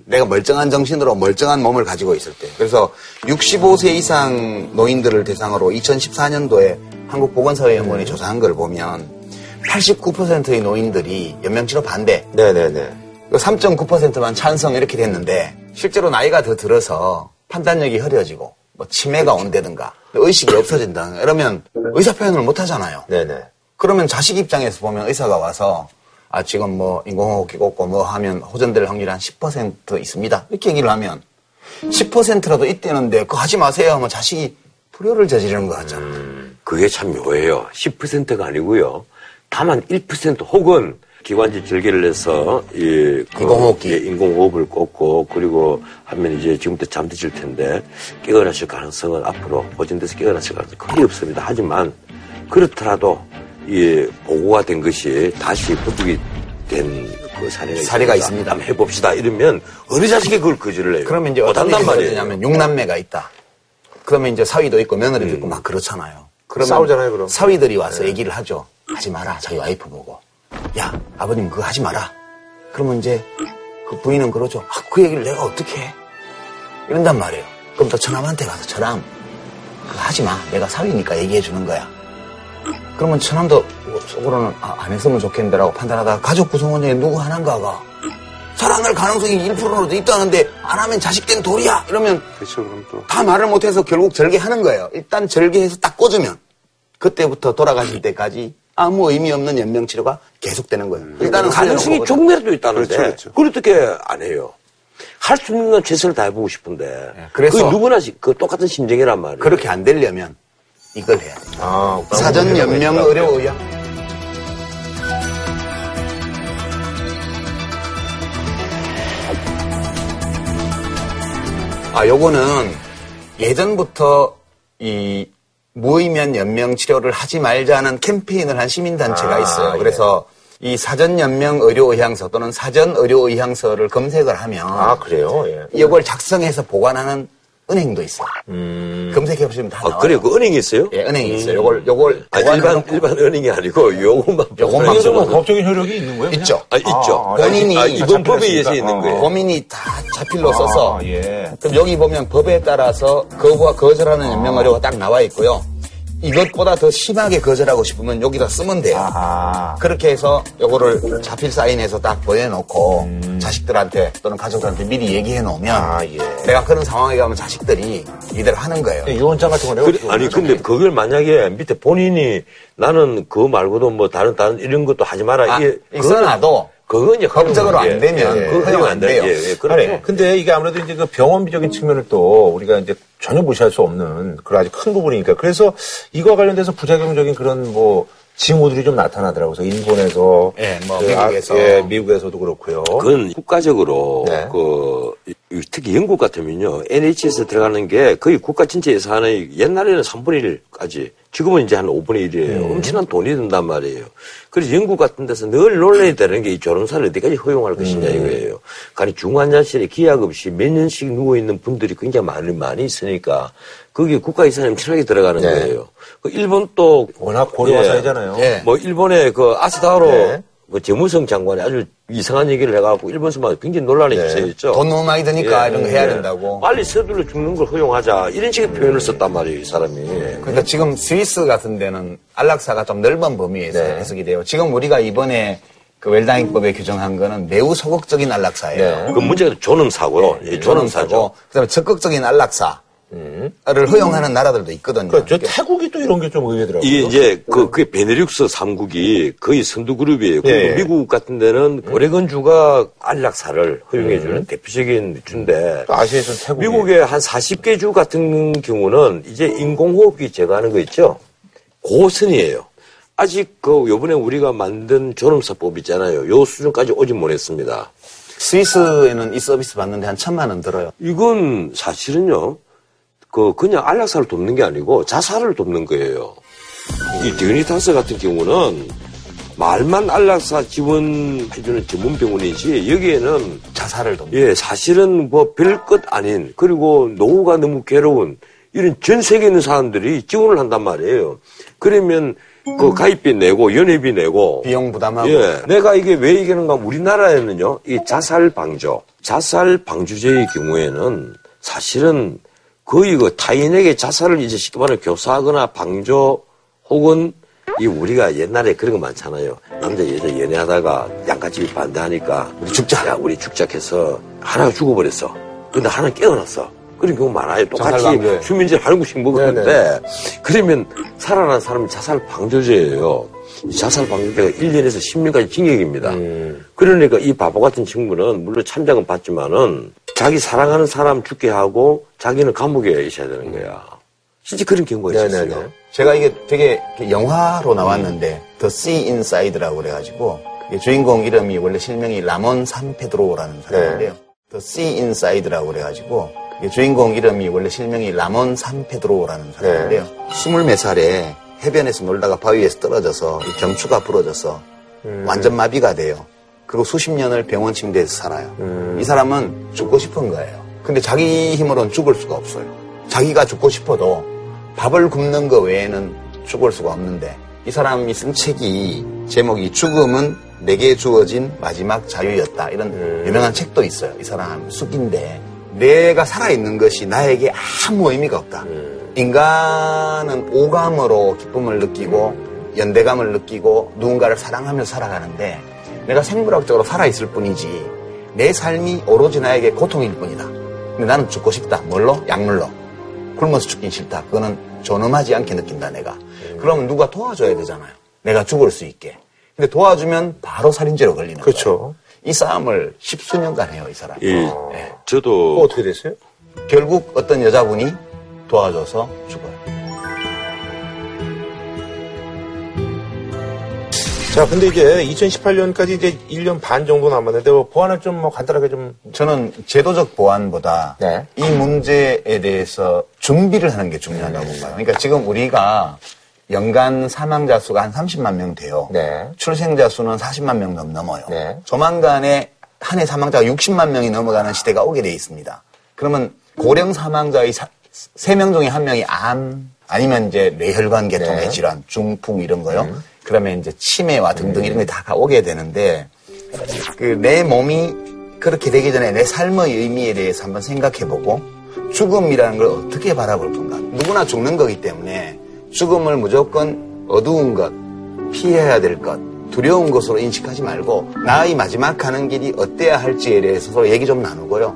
내가 멀쩡한 정신으로 멀쩡한 몸을 가지고 있을 때. 그래서 65세 이상 노인들을 대상으로 2014년도에 한국보건사회연구원이 조사한 걸 보면 89%의 노인들이 연명치료 반대. 네네네. 3.9%만 찬성 이렇게 됐는데 실제로 나이가 더 들어서 판단력이 흐려지고 뭐 치매가 온다든가 의식이 없어진다 이러면 의사 표현을 못 하잖아요. 네네. 그러면 자식 입장에서 보면 의사가 와서 아 지금 뭐 인공호흡기 꽂고 뭐 하면 호전될 확률이 한 10% 있습니다. 이렇게 얘기를 하면 10%라도 있대는데 그거 하지 마세요 하면 자식이 불효를 저지르는 거 같잖아요. 그게 참 묘해요. 10%가 아니고요. 다만 1% 혹은 기관지 절개를 해서 인공호흡을 꽂고 그리고 하면 이제 지금부터 잠드실 텐데 깨어나실 가능성은 앞으로 호전돼서 깨어나실 가능성은 거의 없습니다. 하지만 그렇더라도 이 보고가 된 것이 다시 회복이 된 그 사례가 있습니다. 한번 해봅시다. 이러면 어느 자식이 그걸 거절을 해요? 그러면 이제 어떤 말이 되냐면 6남매가 있다. 그러면 이제 사위도 있고 며느리도 있고 막 그렇잖아요. 그러면 싸우잖아요. 그럼 사위들이 와서 얘기를 하죠. 하지 마라. 자기 와이프 보고. 야, 아버님 그거 하지 마라. 그러면 이제 그 부인은 그러죠. 아, 그 얘기를 내가 어떻게 해? 이런단 말이에요. 그럼 또 처남한테 가서 처남 그거 하지 마. 내가 사위니까 얘기해 주는 거야. 그러면 처남도 속으로는 아, 안 했으면 좋겠는데 라고 판단하다가 가족 구성원 중에 누구 하나인가가 사랑할 가능성이 1%로도 있다는데 안 하면 자식된 도리야. 이러면 그렇죠, 그럼 또. 다 말을 못해서 결국 절개하는 거예요. 일단 절개해서 딱 꽂으면 그때부터 돌아가실 때까지 아무 의미 없는 연명치료가 계속되는 거예요. 일단은 가능성이 조금이라도 있다는데 그걸 어떻게 안 해요? 할 수 있는 건 최선을 다해보고 싶은데 그래서 누구나 그 똑같은 심정이란 말이에요. 그렇게 안 되려면 이걸 해야 돼요. 사전 연명 의료의학. 아, 요거는 예전부터 이 무의미한 연명치료를 하지 말자는 캠페인을 한 시민단체가 있어요. 그래서 이 사전연명의료의향서 또는 사전의료의향서를 검색을 하면 그래요? 예. 이걸 작성해서 보관하는 은행도 있어요. 검색해보시면 다 나와요. 그래요? 그 은행이 있어요? 예, 은행이 있어요. 요걸 일반 은행이 아니고 요것만 보면 법적인 효력이 있는 거예요? 있죠. 있죠. 본인이 이번 법에 의해서 있는 거예요. 범인이 다 자필로 써서 그럼 여기 보면 법에 따라서 거부와 거절하는 연명의료가 딱 나와 있고요. 이것보다 더 심하게 거절하고 싶으면 여기다 쓰면 돼요. 그렇게 해서 요거를 자필 사인해서 딱 보내놓고 자식들한테 또는 가족들한테 미리 얘기해놓으면 내가 그런 상황에 가면 자식들이 이대로 하는 거예요. 유언장 같은 거 아니 근데 그걸 만약에 밑에 본인이 나는 그거 말고도 뭐 다른 이런 것도 하지 마라. 써놔도 그건 이제 법적으로 안 되면 허용 안 돼요. 그래. 근데 이게 아무래도 이제 그 병원비적인 측면을 또 우리가 이제 전혀 무시할 수 없는 그런 아주 큰 부분이니까. 그래서 이거와 관련돼서 부작용적인 그런 뭐 징후들이 좀 나타나더라고요. 그래서 일본에서, 미국에서, 미국에서도 그렇고요. 그건 국가적으로 특히 영국 같으면요, NHS에 들어가는 게 거의 국가 전체 예산의 옛날에는 3분의 1까지, 지금은 이제 한 5분의 1이에요. 엄청난 돈이 든단 말이에요. 그래서 영국 같은 데서 늘 논란이 되는 게 이 조련사를 어디까지 허용할 것이냐 이거예요. 간이 중환자실에 기약 없이 몇 년씩 누워 있는 분들이 굉장히 많이 있으니까 거기에 국가 예산이 엄청나게 들어가는 거예요. 그 일본 또 워낙 고령화 사회잖아요. 뭐 일본의 그 아스다로 그 재무성 장관이 아주 이상한 얘기를 해가지고 일본서만 굉장히 논란의 주제였죠. 네. 돈 너무 많이 드니까 예. 이런 거 해야 된다고. 빨리 서둘러 죽는 걸 허용하자. 이런 식의 표현을 썼단 말이에요, 이 사람이. 그러니까 지금 스위스 같은 데는 안락사가 좀 넓은 범위에서 해석이 돼요. 지금 우리가 이번에 그 웰다잉법에 규정한 거는 매우 소극적인 안락사예요. 그 문제가 존엄사고요. 예, 존엄사죠. 그 다음에 적극적인 안락사. 를 허용하는 나라들도 있거든요. 그렇죠. 태국이 또 이런 게 좀 의외더라고요. 이게 이제 그게 베네룩스 3국이 거의 선두그룹이에요. 예. 미국 같은 데는 오레건주가 안락사를 허용해주는 대표적인 주인데 아시아에서는 태국 미국의 한 40개 주 같은 경우는 이제 인공호흡기 제거하는 거 있죠. 고선이에요. 아직 그 요번에 우리가 만든 존엄사법 있잖아요. 요 수준까지 오지 못했습니다. 스위스에는 이 서비스 받는데 한 1,000만 원 들어요. 이건 사실은요. 그냥 안락사를 돕는 게 아니고 자살을 돕는 거예요. 이 디그니타스 같은 경우는 말만 안락사 지원해주는 전문병원이지 여기에는 자살을 돕는 거예요. 예, 사실은 뭐 별것 아닌 그리고 노후가 너무 괴로운 이런 전 세계에 있는 사람들이 지원을 한단 말이에요. 그러면 그 가입비 내고 연회비 내고 비용 부담하고 예, 내가 이게 왜 이기는가 우리나라에는요. 이 자살 방조제의 경우에는 사실은 거의 그 타인에게 자살을 이제 쉽게 말하면 교사하거나 방조 혹은 이 우리가 옛날에 그런 거 많잖아요. 남자 여자 연애하다가 양가집이 반대하니까 우리 죽자. 야, 우리 죽자 해서 하나가 죽어버렸어. 근데 하나는 깨어났어. 그런 경우 많아요. 똑같이 수면제 하는 곳씩 먹었는데 그러면 살아난 사람이 자살 방조제예요. 자살 방조제가 1년에서 10년까지 징역입니다. 그러니까 이 바보 같은 친구는 물론 참작은 받지만은 자기 사랑하는 사람 죽게 하고 자기는 감옥에 있어야 되는 거야. 실제 그런 경우가 있었어요. 제가 이게 되게 영화로 나왔는데 The Sea Inside라고 그래가지고 그게 주인공 이름이 원래 실명이 라몬 산페드로라는 사람인데요. The Sea Inside라고 그래가지고 그게 주인공 이름이 원래 실명이 라몬 산페드로라는 사람인데요. 24살에 해변에서 놀다가 바위에서 떨어져서 이 경추가 부러져서 완전 마비가 돼요. 그리고 수십 년을 병원 침대에서 살아요. 이 사람은 죽고 싶은 거예요. 근데 자기 힘으로는 죽을 수가 없어요. 자기가 죽고 싶어도 밥을 굶는 거 외에는 죽을 수가 없는데 이 사람이 쓴 책이 제목이 죽음은 내게 주어진 마지막 자유였다. 이런 유명한 책도 있어요. 이 사람 숙인데 내가 살아있는 것이 나에게 아무 의미가 없다. 인간은 오감으로 기쁨을 느끼고 연대감을 느끼고 누군가를 사랑하며 살아가는데 내가 생물학적으로 살아있을 뿐이지 내 삶이 오로지 나에게 고통일 뿐이다. 근데 나는 죽고 싶다. 뭘로? 약물로. 굶어서 죽긴 싫다. 그거는 존엄하지 않게 느낀다 내가. 그럼 누가 도와줘야 되잖아요. 내가 죽을 수 있게. 근데 도와주면 바로 살인죄로 걸리는 거예요. 그렇죠. 이 싸움을 10수년간 해요. 이 사람이. 예, 네. 저도. 어떻게 됐어요? 결국 어떤 여자분이 도와줘서 죽어요. 자, 근데 이제 2018년까지 이제 1년 반 정도 남았는데 뭐 보완을 좀 뭐 간단하게 좀 저는 제도적 보완보다 이 문제에 대해서 준비를 하는 게 중요하다고 봐요. 그러니까 지금 우리가 연간 사망자 수가 한 30만 명 돼요. 출생자 수는 40만 명 넘어요. 조만간에 한 해 사망자가 60만 명이 넘어가는 시대가 오게 돼 있습니다. 그러면 고령 사망자의 3명 중에 1명이 암 아니면 이제 뇌혈관 계통의 질환, 중풍 이런 거요. 그러면 이제 치매와 등등 이런 게 다 오게 되는데 그 내 몸이 그렇게 되기 전에 내 삶의 의미에 대해서 한번 생각해보고 죽음이라는 걸 어떻게 바라볼 건가. 누구나 죽는 거기 때문에 죽음을 무조건 어두운 것, 피해야 될 것, 두려운 것으로 인식하지 말고 나의 마지막 가는 길이 어때야 할지에 대해서 서로 얘기 좀 나누고요.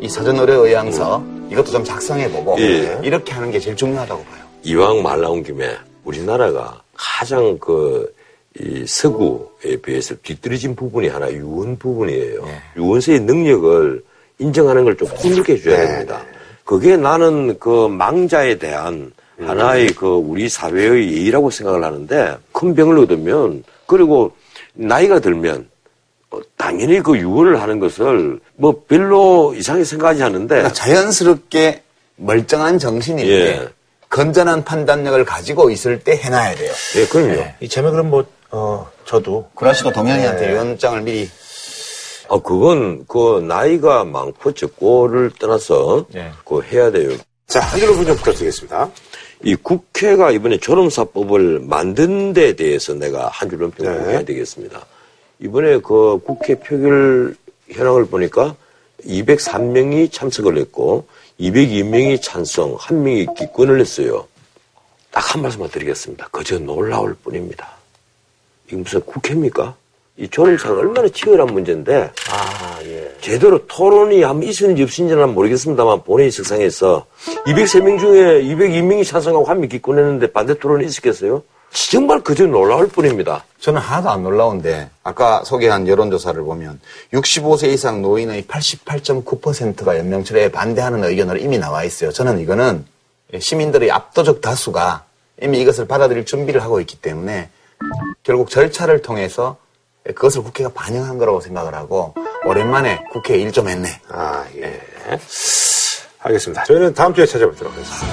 이 사전의뢰 의향서 이것도 좀 작성해보고 이렇게 하는 게 제일 중요하다고 봐요. 이왕 말 나온 김에 우리나라가 가장 이 서구에 비해서 뒤떨어진 부분이 하나 유언 부분이에요. 유언서의 능력을 인정하는 걸 좀 폭넓게 해줘야 됩니다. 그게 나는 그 망자에 대한 하나의 그 우리 사회의 예의라고 생각을 하는데 큰 병을 얻으면 그리고 나이가 들면 당연히 그 유언을 하는 것을 뭐 별로 이상하게 생각하지 않는데 자연스럽게 멀쩡한 정신인데 건전한 판단력을 가지고 있을 때 해놔야 돼요. 예, 그럼요. 이 제목 그럼 저도. 구라씨도 동현이한테 위원장을 미리. 그건, 나이가 많고 적고를 떠나서, 해야 돼요. 자, 한줄로 좀 부탁드리겠습니다. 이 국회가 이번에 존엄사법을 만든 데 대해서 내가 한줄로 평을 해야 되겠습니다. 이번에 그 국회 표결 현황을 보니까 203명이 참석을 했고 202명이 찬성, 1명이 기권을 했어요. 딱 한 말씀만 드리겠습니다. 그저 놀라울 뿐입니다. 이게 무슨 국회입니까? 이 존엄사가 얼마나 치열한 문제인데 예. 제대로 토론이 한번 있었는지 없었는지는 모르겠습니다만 본회의 석상에서 203명 중에 202명이 찬성하고 1명 기권했는데 반대 토론이 있었겠어요? 정말 그저 놀라울 뿐입니다. 저는 하나도 안 놀라운데 아까 소개한 여론조사를 보면 65세 이상 노인의 88.9%가 연명철에 반대하는 의견으로 이미 나와 있어요. 저는 이거는 시민들의 압도적 다수가 이미 이것을 받아들일 준비를 하고 있기 때문에 결국 절차를 통해서 그것을 국회가 반영한 거라고 생각을 하고 오랜만에 국회 일 좀 했네. 예. 알겠습니다. 저희는 다음 주에 찾아뵙도록 하겠습니다.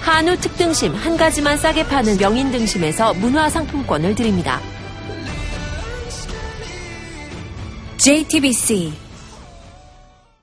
한우 특등심 한 가지만 싸게 파는 명인등심에서 문화상품권을 드립니다. JTBC